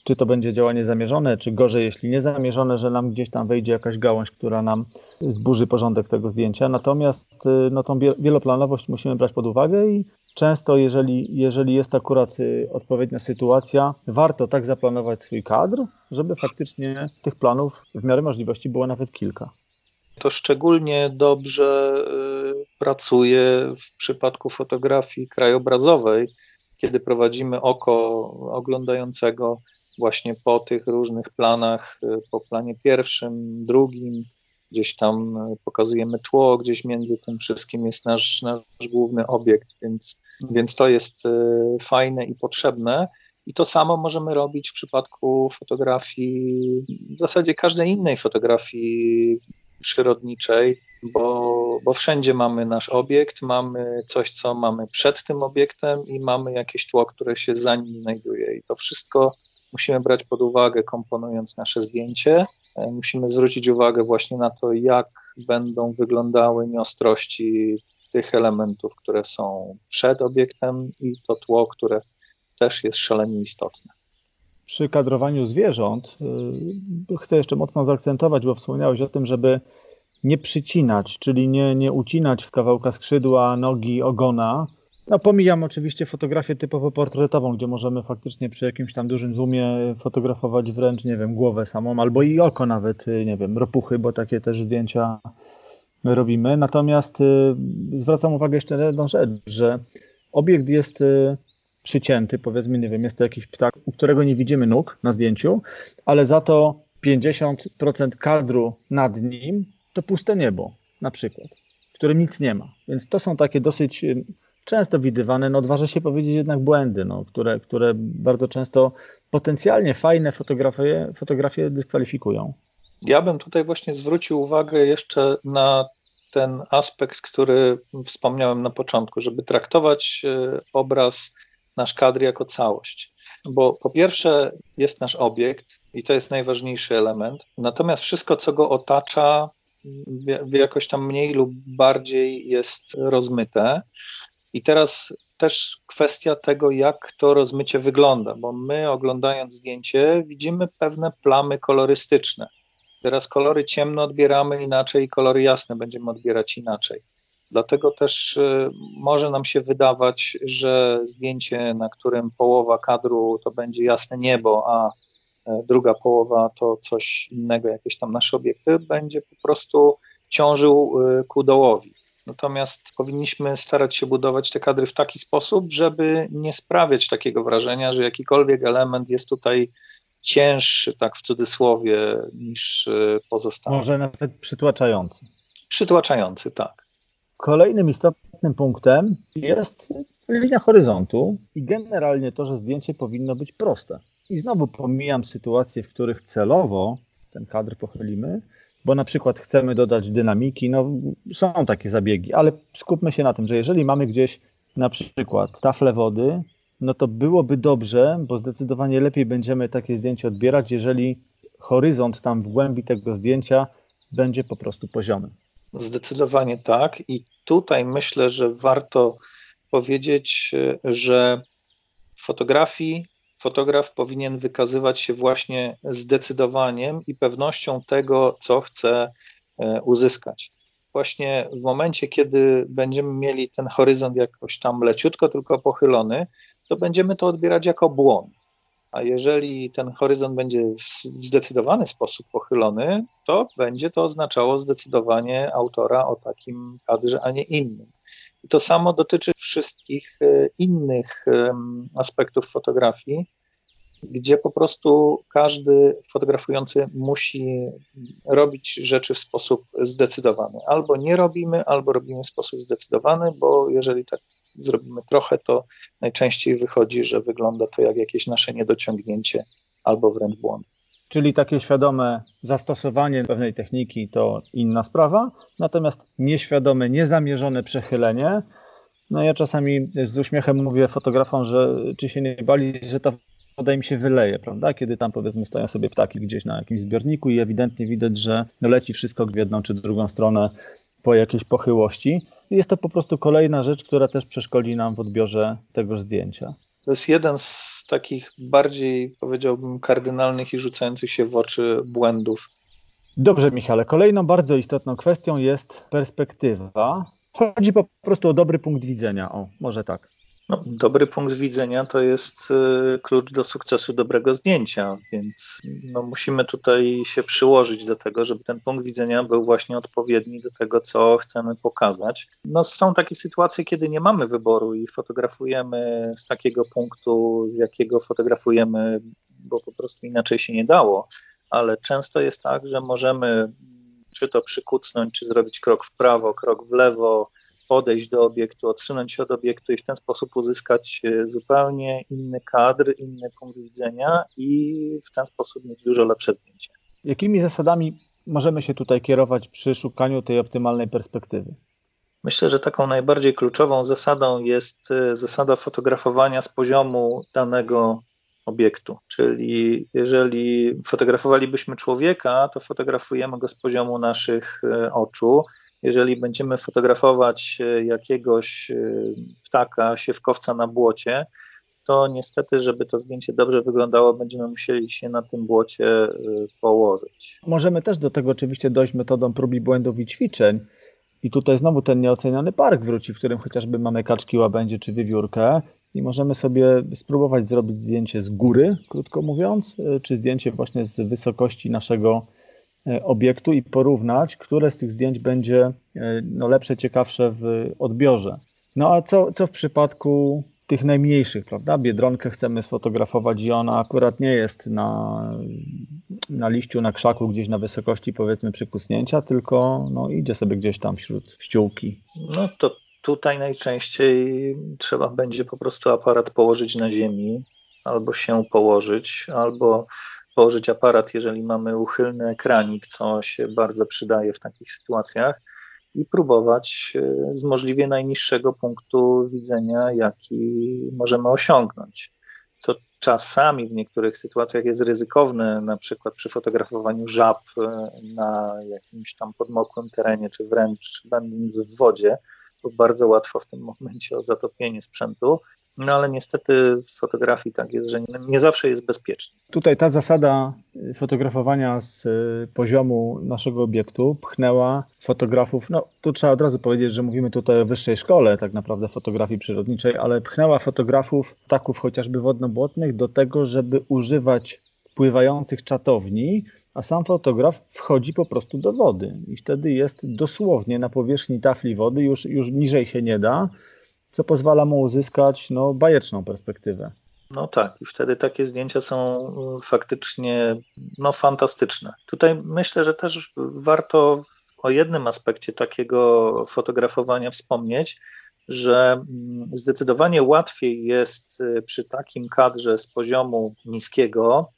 czy to będzie działanie zamierzone, czy gorzej, jeśli niezamierzone, że nam gdzieś tam wejdzie jakaś gałąź, która nam zburzy porządek tego zdjęcia. Natomiast no, tą wieloplanowość musimy brać pod uwagę i często, jeżeli, jeżeli jest akurat odpowiednia sytuacja, warto tak zaplanować swój kadr, żeby faktycznie tych planów w miarę możliwości było nawet kilka. To szczególnie dobrze pracuje w przypadku fotografii krajobrazowej, kiedy prowadzimy oko oglądającego właśnie po tych różnych planach, po planie pierwszym, drugim, gdzieś tam pokazujemy tło, gdzieś między tym wszystkim jest nasz, nasz główny obiekt, więc, więc to jest fajne i potrzebne. I to samo możemy robić w przypadku fotografii, w zasadzie każdej innej fotografii przyrodniczej, bo, bo wszędzie mamy nasz obiekt, mamy coś, co mamy przed tym obiektem i mamy jakieś tło, które się za nim znajduje. I to wszystko musimy brać pod uwagę, komponując nasze zdjęcie. Musimy zwrócić uwagę właśnie na to, jak będą wyglądały nieostrości tych elementów, które są przed obiektem i to tło, które też jest szalenie istotne. Przy kadrowaniu zwierząt yy, chcę jeszcze mocno zaakcentować, bo wspomniałeś o tym, żeby nie przycinać, czyli nie, nie ucinać w kawałka skrzydła, nogi, ogona. No, pomijam oczywiście fotografię typowo portretową, gdzie możemy faktycznie przy jakimś tam dużym zoomie fotografować wręcz, nie wiem, głowę samą, albo i oko nawet, nie wiem, ropuchy, bo takie też zdjęcia my robimy. Natomiast yy, zwracam uwagę jeszcze na jedną rzecz, że obiekt jest... Yy, przycięty, powiedzmy, nie wiem, jest to jakiś ptak, u którego nie widzimy nóg na zdjęciu, ale za to pięćdziesiąt procent kadru nad nim to puste niebo na przykład, w którym nic nie ma. Więc to są takie dosyć często widywane, no odważę się powiedzieć jednak błędy, no, które, które bardzo często potencjalnie fajne fotografie, fotografie dyskwalifikują. Ja bym tutaj właśnie zwrócił uwagę jeszcze na ten aspekt, który wspomniałem na początku, żeby traktować obraz, nasz kadr jako całość, bo po pierwsze jest nasz obiekt i to jest najważniejszy element, natomiast wszystko, co go otacza, jakoś tam mniej lub bardziej jest rozmyte i teraz też kwestia tego, jak to rozmycie wygląda, bo my oglądając zdjęcie widzimy pewne plamy kolorystyczne, teraz kolory ciemne odbieramy inaczej, kolory jasne będziemy odbierać inaczej. Dlatego też może nam się wydawać, że zdjęcie, na którym połowa kadru to będzie jasne niebo, a druga połowa to coś innego, jakieś tam nasze obiekty, będzie po prostu ciążył ku dołowi. Natomiast powinniśmy starać się budować te kadry w taki sposób, żeby nie sprawiać takiego wrażenia, że jakikolwiek element jest tutaj cięższy, tak w cudzysłowie, niż pozostały. Może nawet przytłaczający. Przytłaczający, tak. Kolejnym istotnym punktem jest linia horyzontu i generalnie to, że zdjęcie powinno być proste. I znowu pomijam sytuacje, w których celowo ten kadr pochylimy, bo na przykład chcemy dodać dynamiki, no są takie zabiegi, ale skupmy się na tym, że jeżeli mamy gdzieś na przykład taflę wody, no to byłoby dobrze, bo zdecydowanie lepiej będziemy takie zdjęcie odbierać, jeżeli horyzont tam w głębi tego zdjęcia będzie po prostu poziomy. Zdecydowanie tak i tutaj myślę, że warto powiedzieć, że w fotografii fotograf powinien wykazywać się właśnie zdecydowaniem i pewnością tego, co chce uzyskać. Właśnie w momencie, kiedy będziemy mieli ten horyzont jakoś tam leciutko tylko pochylony, to będziemy to odbierać jako błąd. A jeżeli ten horyzont będzie w zdecydowany sposób pochylony, to będzie to oznaczało zdecydowanie autora o takim kadrze, a nie innym. I to samo dotyczy wszystkich innych aspektów fotografii, gdzie po prostu każdy fotografujący musi robić rzeczy w sposób zdecydowany. Albo nie robimy, albo robimy w sposób zdecydowany, bo jeżeli tak zrobimy trochę, to najczęściej wychodzi, że wygląda to jak jakieś nasze niedociągnięcie albo wręcz błąd. Czyli takie świadome zastosowanie pewnej techniki to inna sprawa, natomiast nieświadome, niezamierzone przechylenie. No ja czasami z uśmiechem mówię fotografom, że czy się nie bali, że ta woda im się wyleje, prawda? Kiedy tam powiedzmy stoją sobie ptaki gdzieś na jakimś zbiorniku i ewidentnie widać, że leci wszystko w jedną czy drugą stronę po jakiejś pochyłości. Jest to po prostu kolejna rzecz, która też przeszkodzi nam w odbiorze tego zdjęcia. To jest jeden z takich bardziej, powiedziałbym, kardynalnych i rzucających się w oczy błędów. Dobrze, Michale. Kolejną bardzo istotną kwestią jest perspektywa. Chodzi po prostu o dobry punkt widzenia. O, może tak. No, dobry punkt widzenia to jest klucz do sukcesu dobrego zdjęcia, więc no, musimy tutaj się przyłożyć do tego, żeby ten punkt widzenia był właśnie odpowiedni do tego, co chcemy pokazać. No, są takie sytuacje, kiedy nie mamy wyboru i fotografujemy z takiego punktu, z jakiego fotografujemy, bo po prostu inaczej się nie dało, ale często jest tak, że możemy czy to przykucnąć, czy zrobić krok w prawo, krok w lewo, podejść do obiektu, odsunąć się od obiektu i w ten sposób uzyskać zupełnie inny kadr, inny punkt widzenia i w ten sposób mieć dużo lepsze zdjęcie. Jakimi zasadami możemy się tutaj kierować przy szukaniu tej optymalnej perspektywy? Myślę, że taką najbardziej kluczową zasadą jest zasada fotografowania z poziomu danego obiektu, czyli jeżeli fotografowalibyśmy człowieka, to fotografujemy go z poziomu naszych oczu. Jeżeli będziemy fotografować jakiegoś ptaka, siewkowca na błocie, to niestety, żeby to zdjęcie dobrze wyglądało, będziemy musieli się na tym błocie położyć. Możemy też do tego oczywiście dojść metodą prób i błędów i ćwiczeń. I tutaj znowu ten nieoceniany park wróci, w którym chociażby mamy kaczki, łabędzie czy wiewiórkę i możemy sobie spróbować zrobić zdjęcie z góry, krótko mówiąc, czy zdjęcie właśnie z wysokości naszego obiektu i porównać, które z tych zdjęć będzie no, lepsze, ciekawsze w odbiorze. No a co, co w przypadku tych najmniejszych, prawda? Biedronkę chcemy sfotografować i ona akurat nie jest na, na liściu, na krzaku, gdzieś na wysokości powiedzmy przykusnięcia, tylko no, idzie sobie gdzieś tam wśród ściółki. No to tutaj najczęściej trzeba będzie po prostu aparat położyć na ziemi, albo się położyć, albo położyć aparat, jeżeli mamy uchylny ekranik, co się bardzo przydaje w takich sytuacjach i próbować z możliwie najniższego punktu widzenia, jaki możemy osiągnąć, co czasami w niektórych sytuacjach jest ryzykowne, na przykład przy fotografowaniu żab na jakimś tam podmokłym terenie, czy wręcz będąc w wodzie, bo bardzo łatwo w tym momencie o zatopienie sprzętu. No ale niestety w fotografii tak jest, że nie zawsze jest bezpiecznie. Tutaj ta zasada fotografowania z poziomu naszego obiektu pchnęła fotografów, no tu trzeba od razu powiedzieć, że mówimy tutaj o wyższej szkole tak naprawdę fotografii przyrodniczej, ale pchnęła fotografów ptaków chociażby wodno-błotnych do tego, żeby używać pływających czatowni, a sam fotograf wchodzi po prostu do wody i wtedy jest dosłownie na powierzchni tafli wody, już, już niżej się nie da, co pozwala mu uzyskać no, bajeczną perspektywę. No tak, i wtedy takie zdjęcia są faktycznie no, fantastyczne. Tutaj myślę, że też warto o jednym aspekcie takiego fotografowania wspomnieć, że zdecydowanie łatwiej jest przy takim kadrze z poziomu niskiego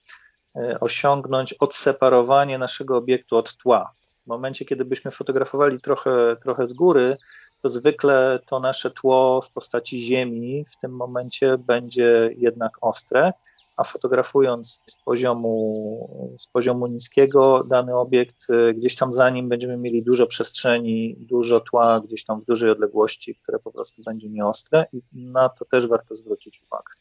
osiągnąć odseparowanie naszego obiektu od tła. W momencie, kiedy byśmy fotografowali trochę, trochę z góry, to zwykle to nasze tło w postaci ziemi w tym momencie będzie jednak ostre, a fotografując z poziomu, z poziomu niskiego dany obiekt, gdzieś tam za nim będziemy mieli dużo przestrzeni, dużo tła gdzieś tam w dużej odległości, które po prostu będzie nieostre i na to też warto zwrócić uwagę.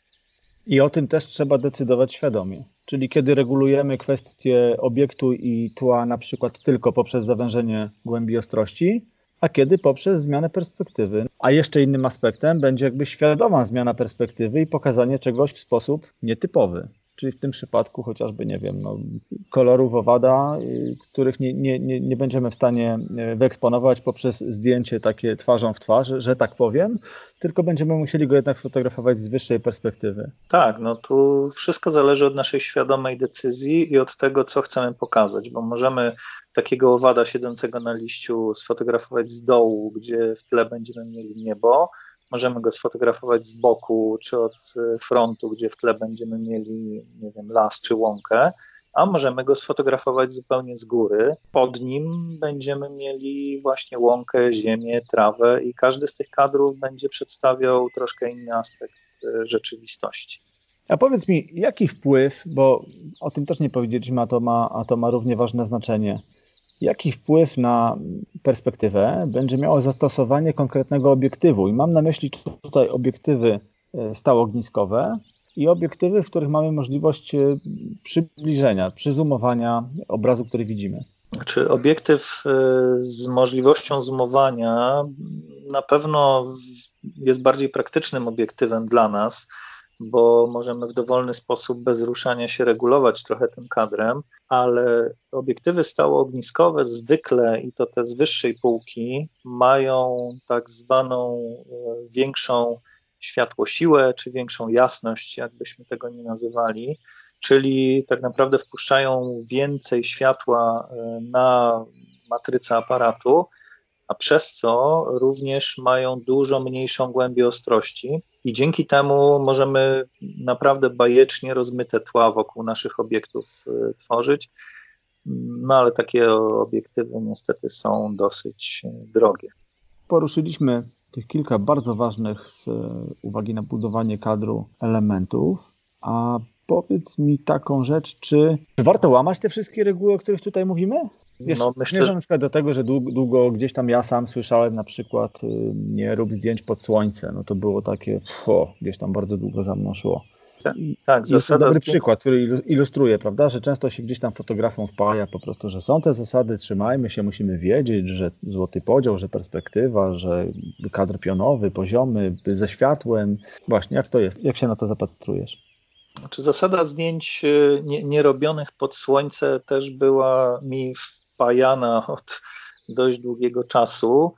I o tym też trzeba decydować świadomie, czyli kiedy regulujemy kwestię obiektu i tła na przykład tylko poprzez zawężenie głębi ostrości, a kiedy poprzez zmianę perspektywy. A jeszcze innym aspektem będzie jakby świadoma zmiana perspektywy i pokazanie czegoś w sposób nietypowy. Czyli w tym przypadku chociażby, nie wiem, no, kolorów owada, których nie, nie, nie będziemy w stanie wyeksponować poprzez zdjęcie takie twarzą w twarz, że tak powiem, tylko będziemy musieli go jednak sfotografować z wyższej perspektywy. Tak, no tu wszystko zależy od naszej świadomej decyzji i od tego, co chcemy pokazać, bo możemy takiego owada siedzącego na liściu sfotografować z dołu, gdzie w tle będziemy mieli niebo. Możemy go sfotografować z boku czy od frontu, gdzie w tle będziemy mieli, nie wiem, las czy łąkę. a możemy go sfotografować zupełnie z góry. Pod nim będziemy mieli właśnie łąkę, ziemię, trawę i każdy z tych kadrów będzie przedstawiał troszkę inny aspekt rzeczywistości. A powiedz mi, jaki wpływ, bo o tym też nie powiedzieliśmy, a to ma, a to ma równie ważne znaczenie, jaki wpływ na perspektywę będzie miało zastosowanie konkretnego obiektywu? I mam na myśli tutaj obiektywy stałogniskowe i obiektywy, w których mamy możliwość przybliżenia, przyzoomowania obrazu, który widzimy. Znaczy obiektyw z możliwością zoomowania na pewno jest bardziej praktycznym obiektywem dla nas, bo możemy w dowolny sposób bez ruszania się regulować trochę tym kadrem, ale obiektywy stałoogniskowe zwykle, i to te z wyższej półki, mają tak zwaną większą światłosiłę, czy większą jasność, jakbyśmy tego nie nazywali, czyli tak naprawdę wpuszczają więcej światła na matrycę aparatu, a przez co również mają dużo mniejszą głębię ostrości i dzięki temu możemy naprawdę bajecznie rozmyte tła wokół naszych obiektów tworzyć, no ale takie obiektywy niestety są dosyć drogie. Poruszyliśmy tych kilka bardzo ważnych z uwagi na budowanie kadru elementów, a powiedz mi taką rzecz, czy warto łamać te wszystkie reguły, o których tutaj mówimy? Wiesz, no, myślę... Zmierzam na przykład do tego, że długo, długo gdzieś tam ja sam słyszałem na przykład nie rób zdjęć pod słońce, no to było takie, o, gdzieś tam bardzo długo za mną szło. Tak, tak, zasada... Dobry przykład, który ilustruje, prawda, że często się gdzieś tam fotografom wpaja po prostu, że są te zasady, trzymajmy się, musimy wiedzieć, że złoty podział, że perspektywa, że kadr pionowy, poziomy, ze światłem. Właśnie, jak to jest? Jak się na to zapatrujesz? Znaczy zasada zdjęć nierobionych pod słońce też była mi wpajana od dość długiego czasu,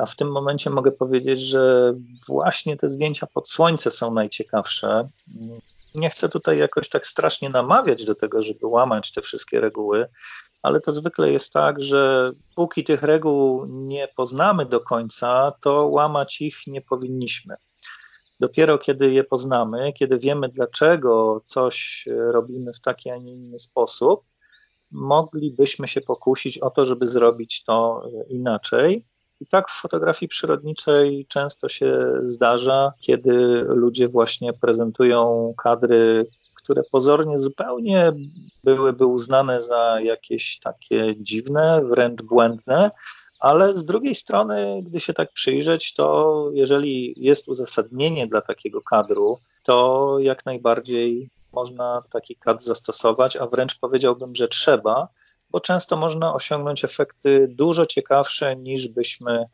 a w tym momencie mogę powiedzieć, że właśnie te zdjęcia pod słońce są najciekawsze. Nie chcę tutaj jakoś tak strasznie namawiać do tego, żeby łamać te wszystkie reguły, ale to zwykle jest tak, że póki tych reguł nie poznamy do końca, to łamać ich nie powinniśmy. Dopiero kiedy je poznamy, kiedy wiemy, dlaczego coś robimy w taki, a nie inny sposób, moglibyśmy się pokusić o to, żeby zrobić to inaczej. I tak w fotografii przyrodniczej często się zdarza, kiedy ludzie właśnie prezentują kadry, które pozornie zupełnie byłyby uznane za jakieś takie dziwne, wręcz błędne, ale z drugiej strony, gdy się tak przyjrzeć, to jeżeli jest uzasadnienie dla takiego kadru, to jak najbardziej można taki kadr zastosować, a wręcz powiedziałbym, że trzeba, bo często można osiągnąć efekty dużo ciekawsze niż byśmy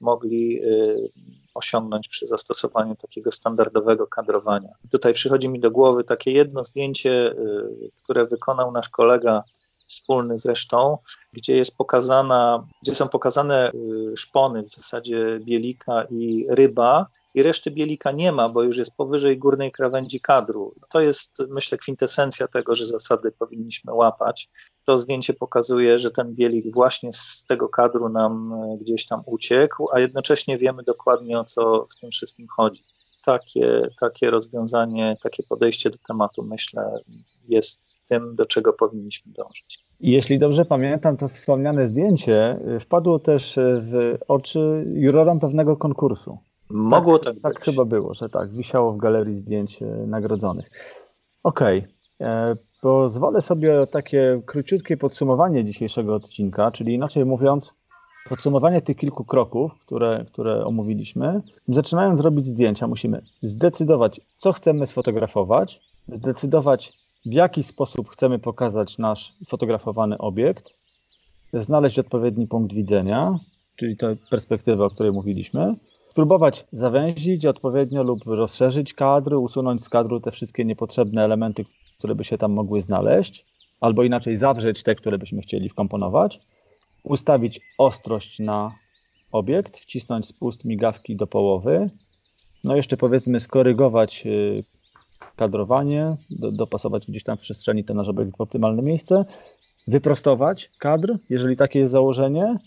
mogli y, osiągnąć przy zastosowaniu takiego standardowego kadrowania. Tutaj przychodzi mi do głowy takie jedno zdjęcie, y, które wykonał nasz kolega, wspólny zresztą, gdzie jest pokazana, gdzie są pokazane szpony, w zasadzie bielika i ryba, i reszty bielika nie ma, bo już jest powyżej górnej krawędzi kadru. To jest, myślę, kwintesencja tego, że zasady powinniśmy łapać. To zdjęcie pokazuje, że ten bielik właśnie z tego kadru nam gdzieś tam uciekł, a jednocześnie wiemy dokładnie, o co w tym wszystkim chodzi. Takie, takie rozwiązanie, takie podejście do tematu, myślę, jest tym, do czego powinniśmy dążyć. Jeśli dobrze pamiętam, to wspomniane zdjęcie wpadło też w oczy jurorom pewnego konkursu. Mogło tak, tak, tak chyba było, że tak, wisiało w galerii zdjęć nagrodzonych. Okej, pozwolę sobie o takie króciutkie podsumowanie dzisiejszego odcinka, czyli inaczej mówiąc, podsumowanie tych kilku kroków, które, które omówiliśmy. Zaczynając robić zdjęcia, musimy zdecydować, co chcemy sfotografować, zdecydować, w jaki sposób chcemy pokazać nasz fotografowany obiekt, znaleźć odpowiedni punkt widzenia, czyli tę perspektywę, o której mówiliśmy, spróbować zawęzić odpowiednio lub rozszerzyć kadr, usunąć z kadru te wszystkie niepotrzebne elementy, które by się tam mogły znaleźć, albo inaczej zawrzeć te, które byśmy chcieli wkomponować, ustawić ostrość na obiekt, wcisnąć spust migawki do połowy, no jeszcze powiedzmy skorygować kadrowanie, do, dopasować gdzieś tam w przestrzeni ten nasz obiekt w optymalne miejsce, wyprostować kadr, jeżeli takie jest założenie,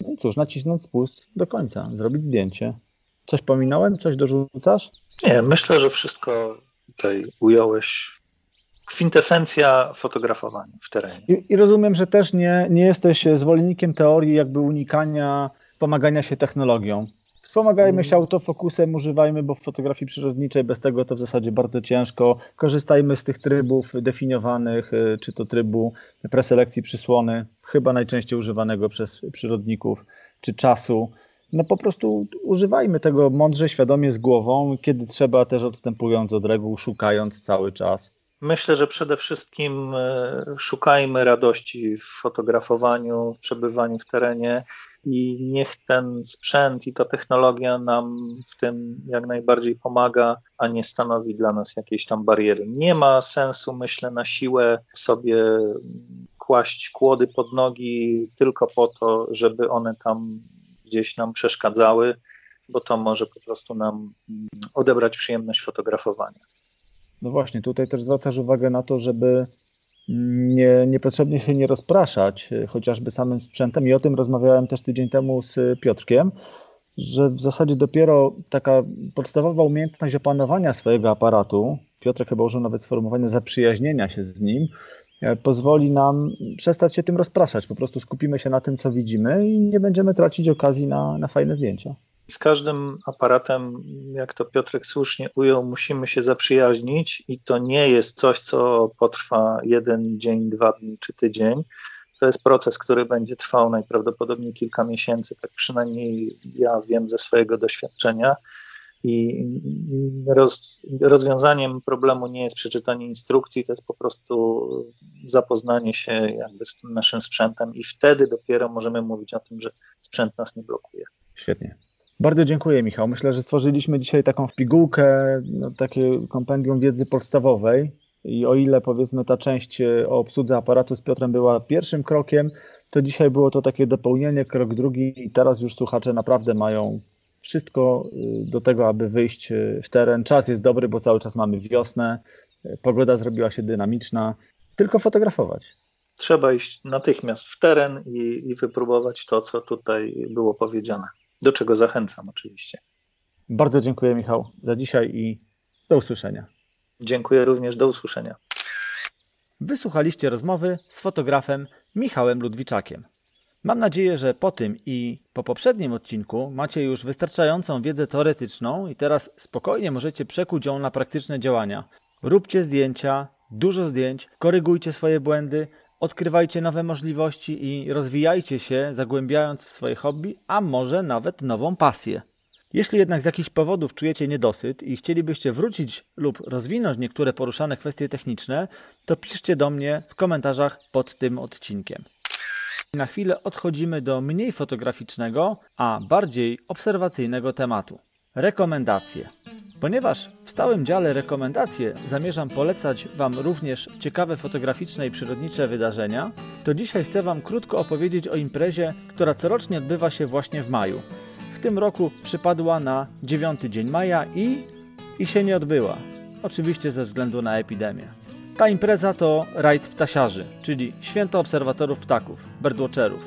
no i cóż, nacisnąć spust do końca, zrobić zdjęcie. Coś pominąłem? Coś dorzucasz? Nie, myślę, że wszystko tutaj ująłeś kwintesencja fotografowania w terenie. I, i rozumiem, że też nie, nie jesteś zwolennikiem teorii jakby unikania pomagania się technologią. Wspomagajmy się autofokusem, używajmy, bo w fotografii przyrodniczej bez tego to w zasadzie bardzo ciężko. Korzystajmy z tych trybów definiowanych, czy to trybu preselekcji przysłony, chyba najczęściej używanego przez przyrodników, czy czasu. No po prostu używajmy tego mądrze, świadomie, z głową, kiedy trzeba, też odstępując od reguł, szukając cały czas. Myślę, że przede wszystkim szukajmy radości w fotografowaniu, w przebywaniu w terenie i niech ten sprzęt i ta technologia nam w tym jak najbardziej pomaga, a nie stanowi dla nas jakiejś tam bariery. Nie ma sensu, myślę, na siłę sobie kłaść kłody pod nogi tylko po to, żeby one tam gdzieś nam przeszkadzały, bo to może po prostu nam odebrać przyjemność fotografowania. No właśnie, tutaj też zwracasz uwagę na to, żeby nie, niepotrzebnie się nie rozpraszać, chociażby samym sprzętem, i o tym rozmawiałem też tydzień temu z Piotrkiem, że w zasadzie dopiero taka podstawowa umiejętność opanowania swojego aparatu, Piotrek chyba użył nawet sformułowania zaprzyjaźnienia się z nim, pozwoli nam przestać się tym rozpraszać, po prostu skupimy się na tym, co widzimy i nie będziemy tracić okazji na, na fajne zdjęcia. Z każdym aparatem, jak to Piotrek słusznie ujął, musimy się zaprzyjaźnić i to nie jest coś, co potrwa jeden dzień, dwa dni czy tydzień. To jest proces, który będzie trwał najprawdopodobniej kilka miesięcy, tak przynajmniej ja wiem ze swojego doświadczenia. I roz, rozwiązaniem problemu nie jest przeczytanie instrukcji, to jest po prostu zapoznanie się jakby z tym naszym sprzętem i wtedy dopiero możemy mówić o tym, że sprzęt nas nie blokuje. Świetnie. Bardzo dziękuję, Michał. Myślę, że stworzyliśmy dzisiaj taką w pigułkę, no, takie kompendium wiedzy podstawowej i o ile powiedzmy ta część o obsłudze aparatu z Piotrem była pierwszym krokiem, to dzisiaj było to takie dopełnienie, krok drugi i teraz już słuchacze naprawdę mają wszystko do tego, aby wyjść w teren. Czas jest dobry, bo cały czas mamy wiosnę, pogoda zrobiła się dynamiczna, tylko fotografować. Trzeba iść natychmiast w teren i, i wypróbować to, co tutaj było powiedziane. Do czego zachęcam oczywiście. Bardzo dziękuję, Michał, za dzisiaj i do usłyszenia. Dziękuję również, do usłyszenia. Wysłuchaliście rozmowy z fotografem Michałem Ludwiczakiem. Mam nadzieję, że po tym i po poprzednim odcinku macie już wystarczającą wiedzę teoretyczną i teraz spokojnie możecie przekuć ją na praktyczne działania. Róbcie zdjęcia, dużo zdjęć, korygujcie swoje błędy, odkrywajcie nowe możliwości i rozwijajcie się, zagłębiając w swoje hobby, a może nawet nową pasję. Jeśli jednak z jakichś powodów czujecie niedosyt i chcielibyście wrócić lub rozwinąć niektóre poruszane kwestie techniczne, to piszcie do mnie w komentarzach pod tym odcinkiem. Na chwilę odchodzimy do mniej fotograficznego, a bardziej obserwacyjnego tematu. Rekomendacje. Ponieważ w stałym dziale rekomendacje zamierzam polecać Wam również ciekawe fotograficzne i przyrodnicze wydarzenia, to dzisiaj chcę Wam krótko opowiedzieć o imprezie, która corocznie odbywa się właśnie w maju. W tym roku przypadła na dziewiąty dzień maja i... i się nie odbyła. Oczywiście ze względu na epidemię. Ta impreza to Rajd Ptasiarzy, czyli Święto Obserwatorów Ptaków, birdwatcherów.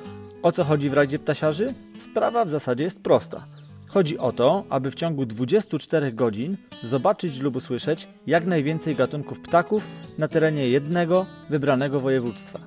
O co chodzi w Rajdzie Ptasiarzy? Sprawa w zasadzie jest prosta. Chodzi o to, aby w ciągu dwudziestu czterech godzin zobaczyć lub usłyszeć jak najwięcej gatunków ptaków na terenie jednego wybranego województwa.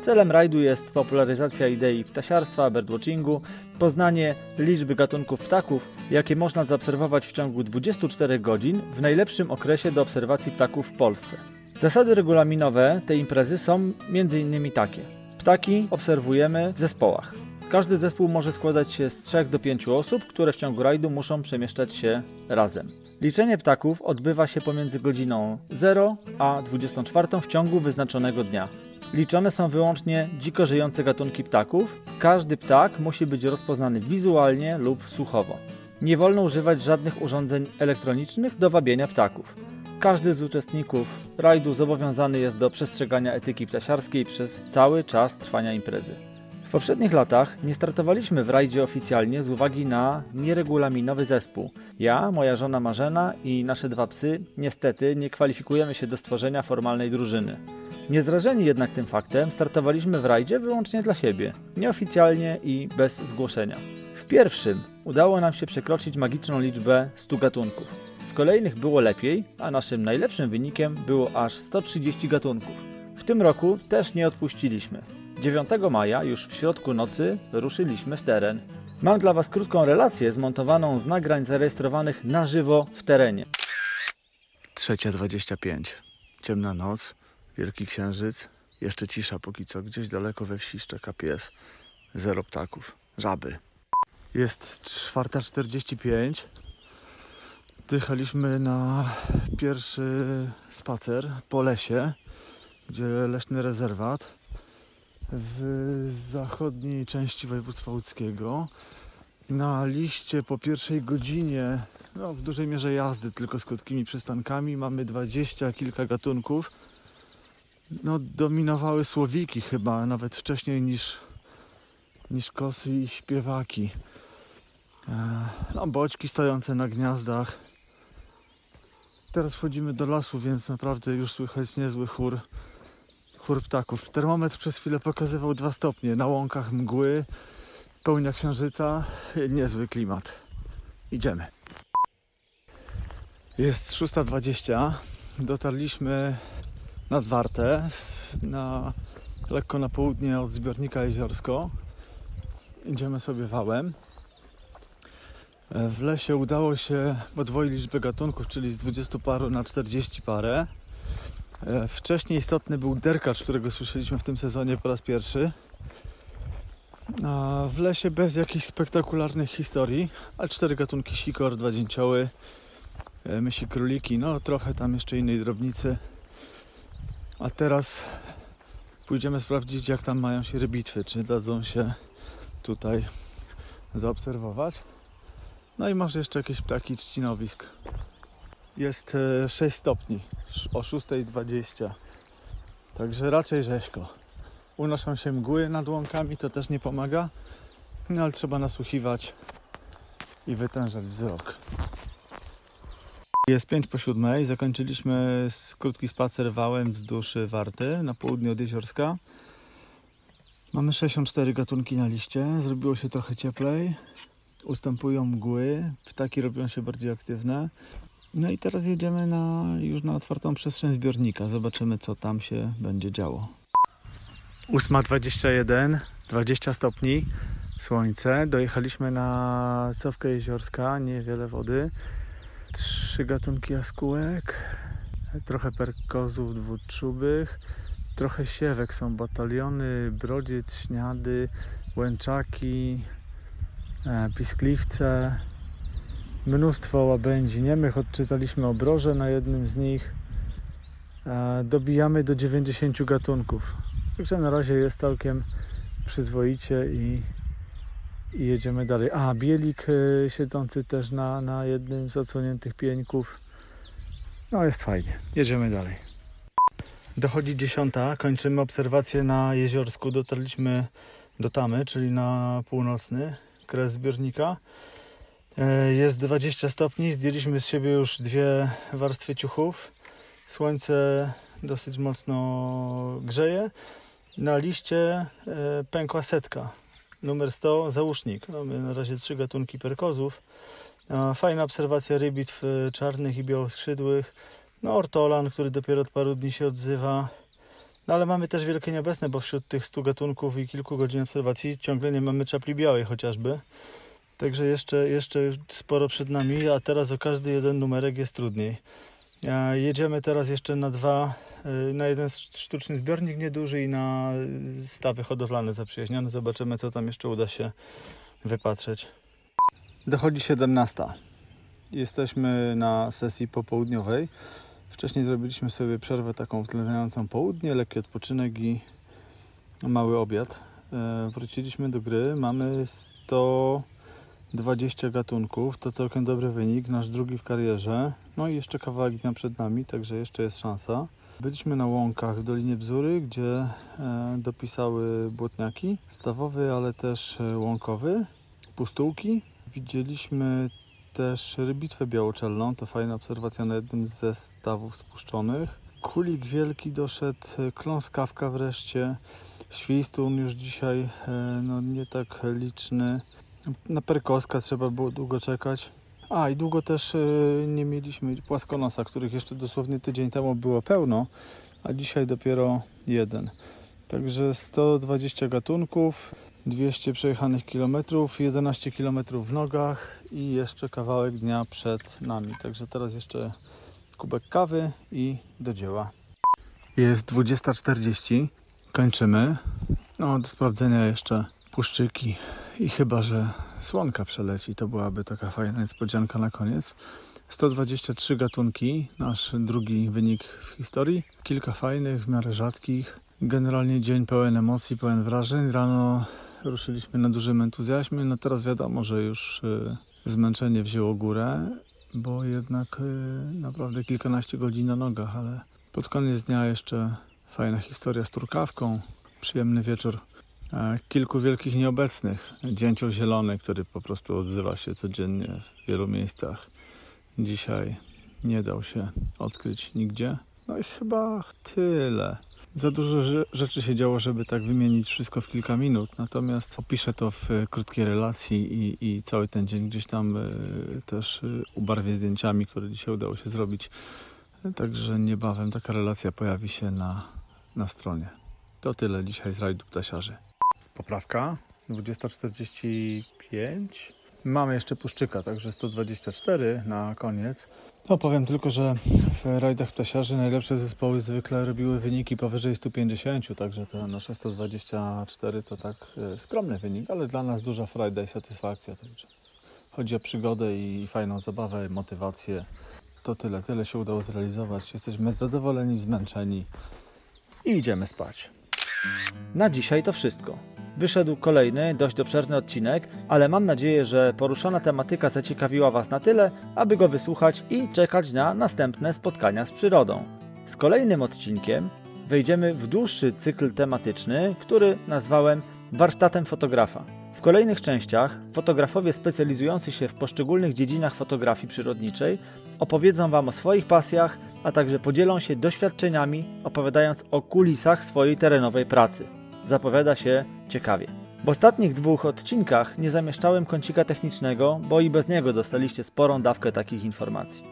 Celem rajdu jest popularyzacja idei ptasiarstwa, birdwatchingu, poznanie liczby gatunków ptaków, jakie można zaobserwować w ciągu dwudziestu czterech godzin w najlepszym okresie do obserwacji ptaków w Polsce. Zasady regulaminowe tej imprezy są między innymi takie. Ptaki obserwujemy w zespołach. Każdy zespół może składać się z trzech do pięciu osób, które w ciągu rajdu muszą przemieszczać się razem. Liczenie ptaków odbywa się pomiędzy godziną zerą a dwudziestą czwartą w ciągu wyznaczonego dnia. Liczone są wyłącznie dziko żyjące gatunki ptaków. Każdy ptak musi być rozpoznany wizualnie lub słuchowo. Nie wolno używać żadnych urządzeń elektronicznych do wabienia ptaków. Każdy z uczestników rajdu zobowiązany jest do przestrzegania etyki ptasiarskiej przez cały czas trwania imprezy. W poprzednich latach nie startowaliśmy w rajdzie oficjalnie z uwagi na nieregulaminowy zespół. Ja, moja żona Marzena i nasze dwa psy niestety nie kwalifikujemy się do stworzenia formalnej drużyny. Niezrażeni jednak tym faktem startowaliśmy w rajdzie wyłącznie dla siebie, nieoficjalnie i bez zgłoszenia. W pierwszym udało nam się przekroczyć magiczną liczbę stu gatunków. W kolejnych było lepiej, a naszym najlepszym wynikiem było aż sto trzydzieści gatunków. W tym roku też nie odpuściliśmy. dziewiątego maja, już w środku nocy, ruszyliśmy w teren. Mam dla Was krótką relację zmontowaną z nagrań zarejestrowanych na żywo w terenie. trzecia dwadzieścia pięć. Ciemna noc, wielki księżyc, jeszcze cisza póki co. Gdzieś daleko we wsi szczeka pies. Zero ptaków, żaby. Jest czwarta czterdzieści pięć. Wyjechaliśmy na pierwszy spacer po lesie, gdzie leśny rezerwat w zachodniej części województwa łódzkiego. Na liście po pierwszej godzinie, no w dużej mierze jazdy, tylko z krótkimi przystankami, mamy dwadzieścia kilka gatunków. No dominowały słowiki chyba, nawet wcześniej niż, niż kosy i śpiewaki. No boćki stojące na gniazdach. Teraz wchodzimy do lasu, więc naprawdę już słychać niezły chór, chór ptaków. Termometr przez chwilę pokazywał dwa stopnie. Na łąkach mgły, pełnia księżyca, niezły klimat. Idziemy. Jest szósta dwadzieścia. Dotarliśmy nad Wartę, na, lekko na południe od zbiornika Jeziorsko. Idziemy sobie wałem. W lesie udało się podwoić liczbę gatunków, czyli z dwudziestu paru na czterdzieści parę. Wcześniej istotny był derkacz, którego słyszeliśmy w tym sezonie po raz pierwszy. W lesie bez jakichś spektakularnych historii, ale cztery gatunki: sikor, dwa dzięcioły, mysi króliki, no trochę tam jeszcze innej drobnicy. A teraz pójdziemy sprawdzić, jak tam mają się rybitwy, czy dadzą się tutaj zaobserwować. No i masz jeszcze jakieś ptaki trzcinowisk. Jest sześć stopni o szósta dwadzieścia. Także raczej rzeźko. Unoszą się mgły nad łąkami, to też nie pomaga. No ale trzeba nasłuchiwać i wytężać wzrok. Jest pięć po siódmej. Zakończyliśmy krótki spacer wałem wzdłuż Warty na południe od Jeziorska. Mamy sześćdziesiąt cztery gatunki na liście. Zrobiło się trochę cieplej. Ustępują mgły, ptaki robią się bardziej aktywne. No i teraz jedziemy na, już na otwartą przestrzeń zbiornika. Zobaczymy, co tam się będzie działo. ósma dwadzieścia jeden, dwadzieścia stopni, słońce. Dojechaliśmy na Cofkę Jeziorska, niewiele wody. Trzy gatunki jaskółek, trochę perkozów dwuczubych, trochę siewek. Są bataliony, brodziec, śniady, łęczaki, piskliwce, mnóstwo łabędzi niemych, odczytaliśmy obroże na jednym z nich. Dobijamy do dziewięćdziesięciu gatunków, także na razie jest całkiem przyzwoicie i, i jedziemy dalej. A, bielik siedzący też na, na jednym z odsłoniętych pieńków. No jest fajnie, jedziemy dalej. Dochodzi dziesiąta, kończymy obserwację na Jeziorsku, dotarliśmy do tamy, czyli na północny kres zbiornika. Jest dwadzieścia stopni, zdjęliśmy z siebie już dwie warstwy ciuchów. Słońce dosyć mocno grzeje. Na liście pękła setka. Numer sto, załóżnik. Mamy na razie trzy gatunki perkozów. Fajna obserwacja rybitw czarnych i białoskrzydłych. No, ortolan, który dopiero od paru dni się odzywa. No ale mamy też wielkie nieobecne, bo wśród tych stu gatunków i kilku godzin obserwacji ciągle nie mamy czapli białej chociażby. Także jeszcze, jeszcze sporo przed nami, a teraz o każdy jeden numerek jest trudniej. Jedziemy teraz jeszcze na dwa, na jeden sztuczny zbiornik nieduży i na stawy hodowlane zaprzyjaźnione. Zobaczymy, co tam jeszcze uda się wypatrzeć. Dochodzi siedemnasta. Jesteśmy na sesji popołudniowej. Wcześniej zrobiliśmy sobie przerwę taką uwzględniającą południe, lekki odpoczynek i mały obiad. E, wróciliśmy do gry, mamy sto dwadzieścia gatunków, to całkiem dobry wynik, nasz drugi w karierze. No i jeszcze kawałek dnia przed nami, także jeszcze jest szansa. Byliśmy na łąkach w Dolinie Bzury, gdzie e, dopisały błotniaki, stawowy, ale też łąkowy, pustółki. Widzieliśmy też rybitwę białoczelną, to fajna obserwacja na jednym ze stawów spuszczonych. Kulik wielki doszedł, kląskawka wreszcie, świstun już dzisiaj no, nie tak liczny. Na perkoska trzeba było długo czekać. A i długo też nie mieliśmy płaskonosa, których jeszcze dosłownie tydzień temu było pełno, a dzisiaj dopiero jeden. Także sto dwadzieścia gatunków, dwieście przejechanych kilometrów, jedenaście kilometrów w nogach i jeszcze kawałek dnia przed nami. Także teraz jeszcze kubek kawy i do dzieła. Jest dwudziesta czterdzieści, kończymy. No, do sprawdzenia jeszcze puszczyki i chyba, że słonka przeleci, to byłaby taka fajna niespodzianka na koniec. sto dwadzieścia trzy gatunki, nasz drugi wynik w historii. Kilka fajnych, w miarę rzadkich. Generalnie dzień pełen emocji, pełen wrażeń. Rano ruszyliśmy na dużym entuzjazmie, no teraz wiadomo, że już zmęczenie wzięło górę, bo jednak naprawdę kilkanaście godzin na nogach, ale pod koniec dnia jeszcze fajna historia z turkawką, przyjemny wieczór. Kilku wielkich nieobecnych. Dzięcioł zielony, który po prostu odzywa się codziennie w wielu miejscach. Dzisiaj nie dał się odkryć nigdzie. No i chyba tyle. Za dużo rzeczy się działo, żeby tak wymienić wszystko w kilka minut. Natomiast opiszę to w krótkiej relacji i, i cały ten dzień gdzieś tam też ubarwię zdjęciami, które dzisiaj udało się zrobić. Także niebawem taka relacja pojawi się na, na stronie. To tyle dzisiaj z Rajdu Ptasiarzy. Poprawka dwudziesta czterdzieści pięć. Mamy jeszcze puszczyka, także sto dwadzieścia cztery na koniec. No powiem tylko, że w rajdach ptasiarzy najlepsze zespoły zwykle robiły wyniki powyżej stu pięćdziesięciu, także te nasze sto dwadzieścia cztery to tak skromny wynik, ale dla nas duża frajda i satysfakcja. Także chodzi o przygodę i fajną zabawę, motywację. To tyle, tyle się udało zrealizować. Jesteśmy zadowoleni, zmęczeni i idziemy spać. Na dzisiaj to wszystko. Wyszedł kolejny, dość obszerny odcinek, ale mam nadzieję, że poruszana tematyka zaciekawiła Was na tyle, aby go wysłuchać i czekać na następne spotkania z przyrodą. Z kolejnym odcinkiem wejdziemy w dłuższy cykl tematyczny, który nazwałem warsztatem fotografa. W kolejnych częściach fotografowie specjalizujący się w poszczególnych dziedzinach fotografii przyrodniczej opowiedzą Wam o swoich pasjach, a także podzielą się doświadczeniami, opowiadając o kulisach swojej terenowej pracy. Zapowiada się ciekawie. W ostatnich dwóch odcinkach nie zamieszczałem kącika technicznego, bo i bez niego dostaliście sporą dawkę takich informacji.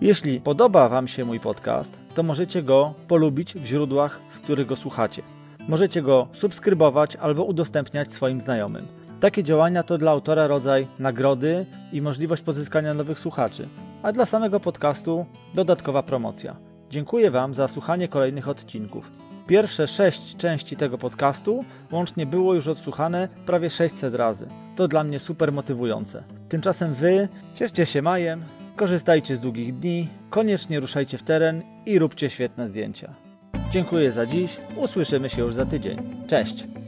Jeśli podoba Wam się mój podcast, to możecie go polubić w źródłach, z których go słuchacie. Możecie go subskrybować albo udostępniać swoim znajomym. Takie działania to dla autora rodzaj nagrody i możliwość pozyskania nowych słuchaczy, a dla samego podcastu dodatkowa promocja. Dziękuję Wam za słuchanie kolejnych odcinków. Pierwsze sześć części tego podcastu łącznie było już odsłuchane prawie sześćset razy. To dla mnie super motywujące. Tymczasem Wy cieszcie się majem, korzystajcie z długich dni, koniecznie ruszajcie w teren i róbcie świetne zdjęcia. Dziękuję za dziś, usłyszymy się już za tydzień. Cześć!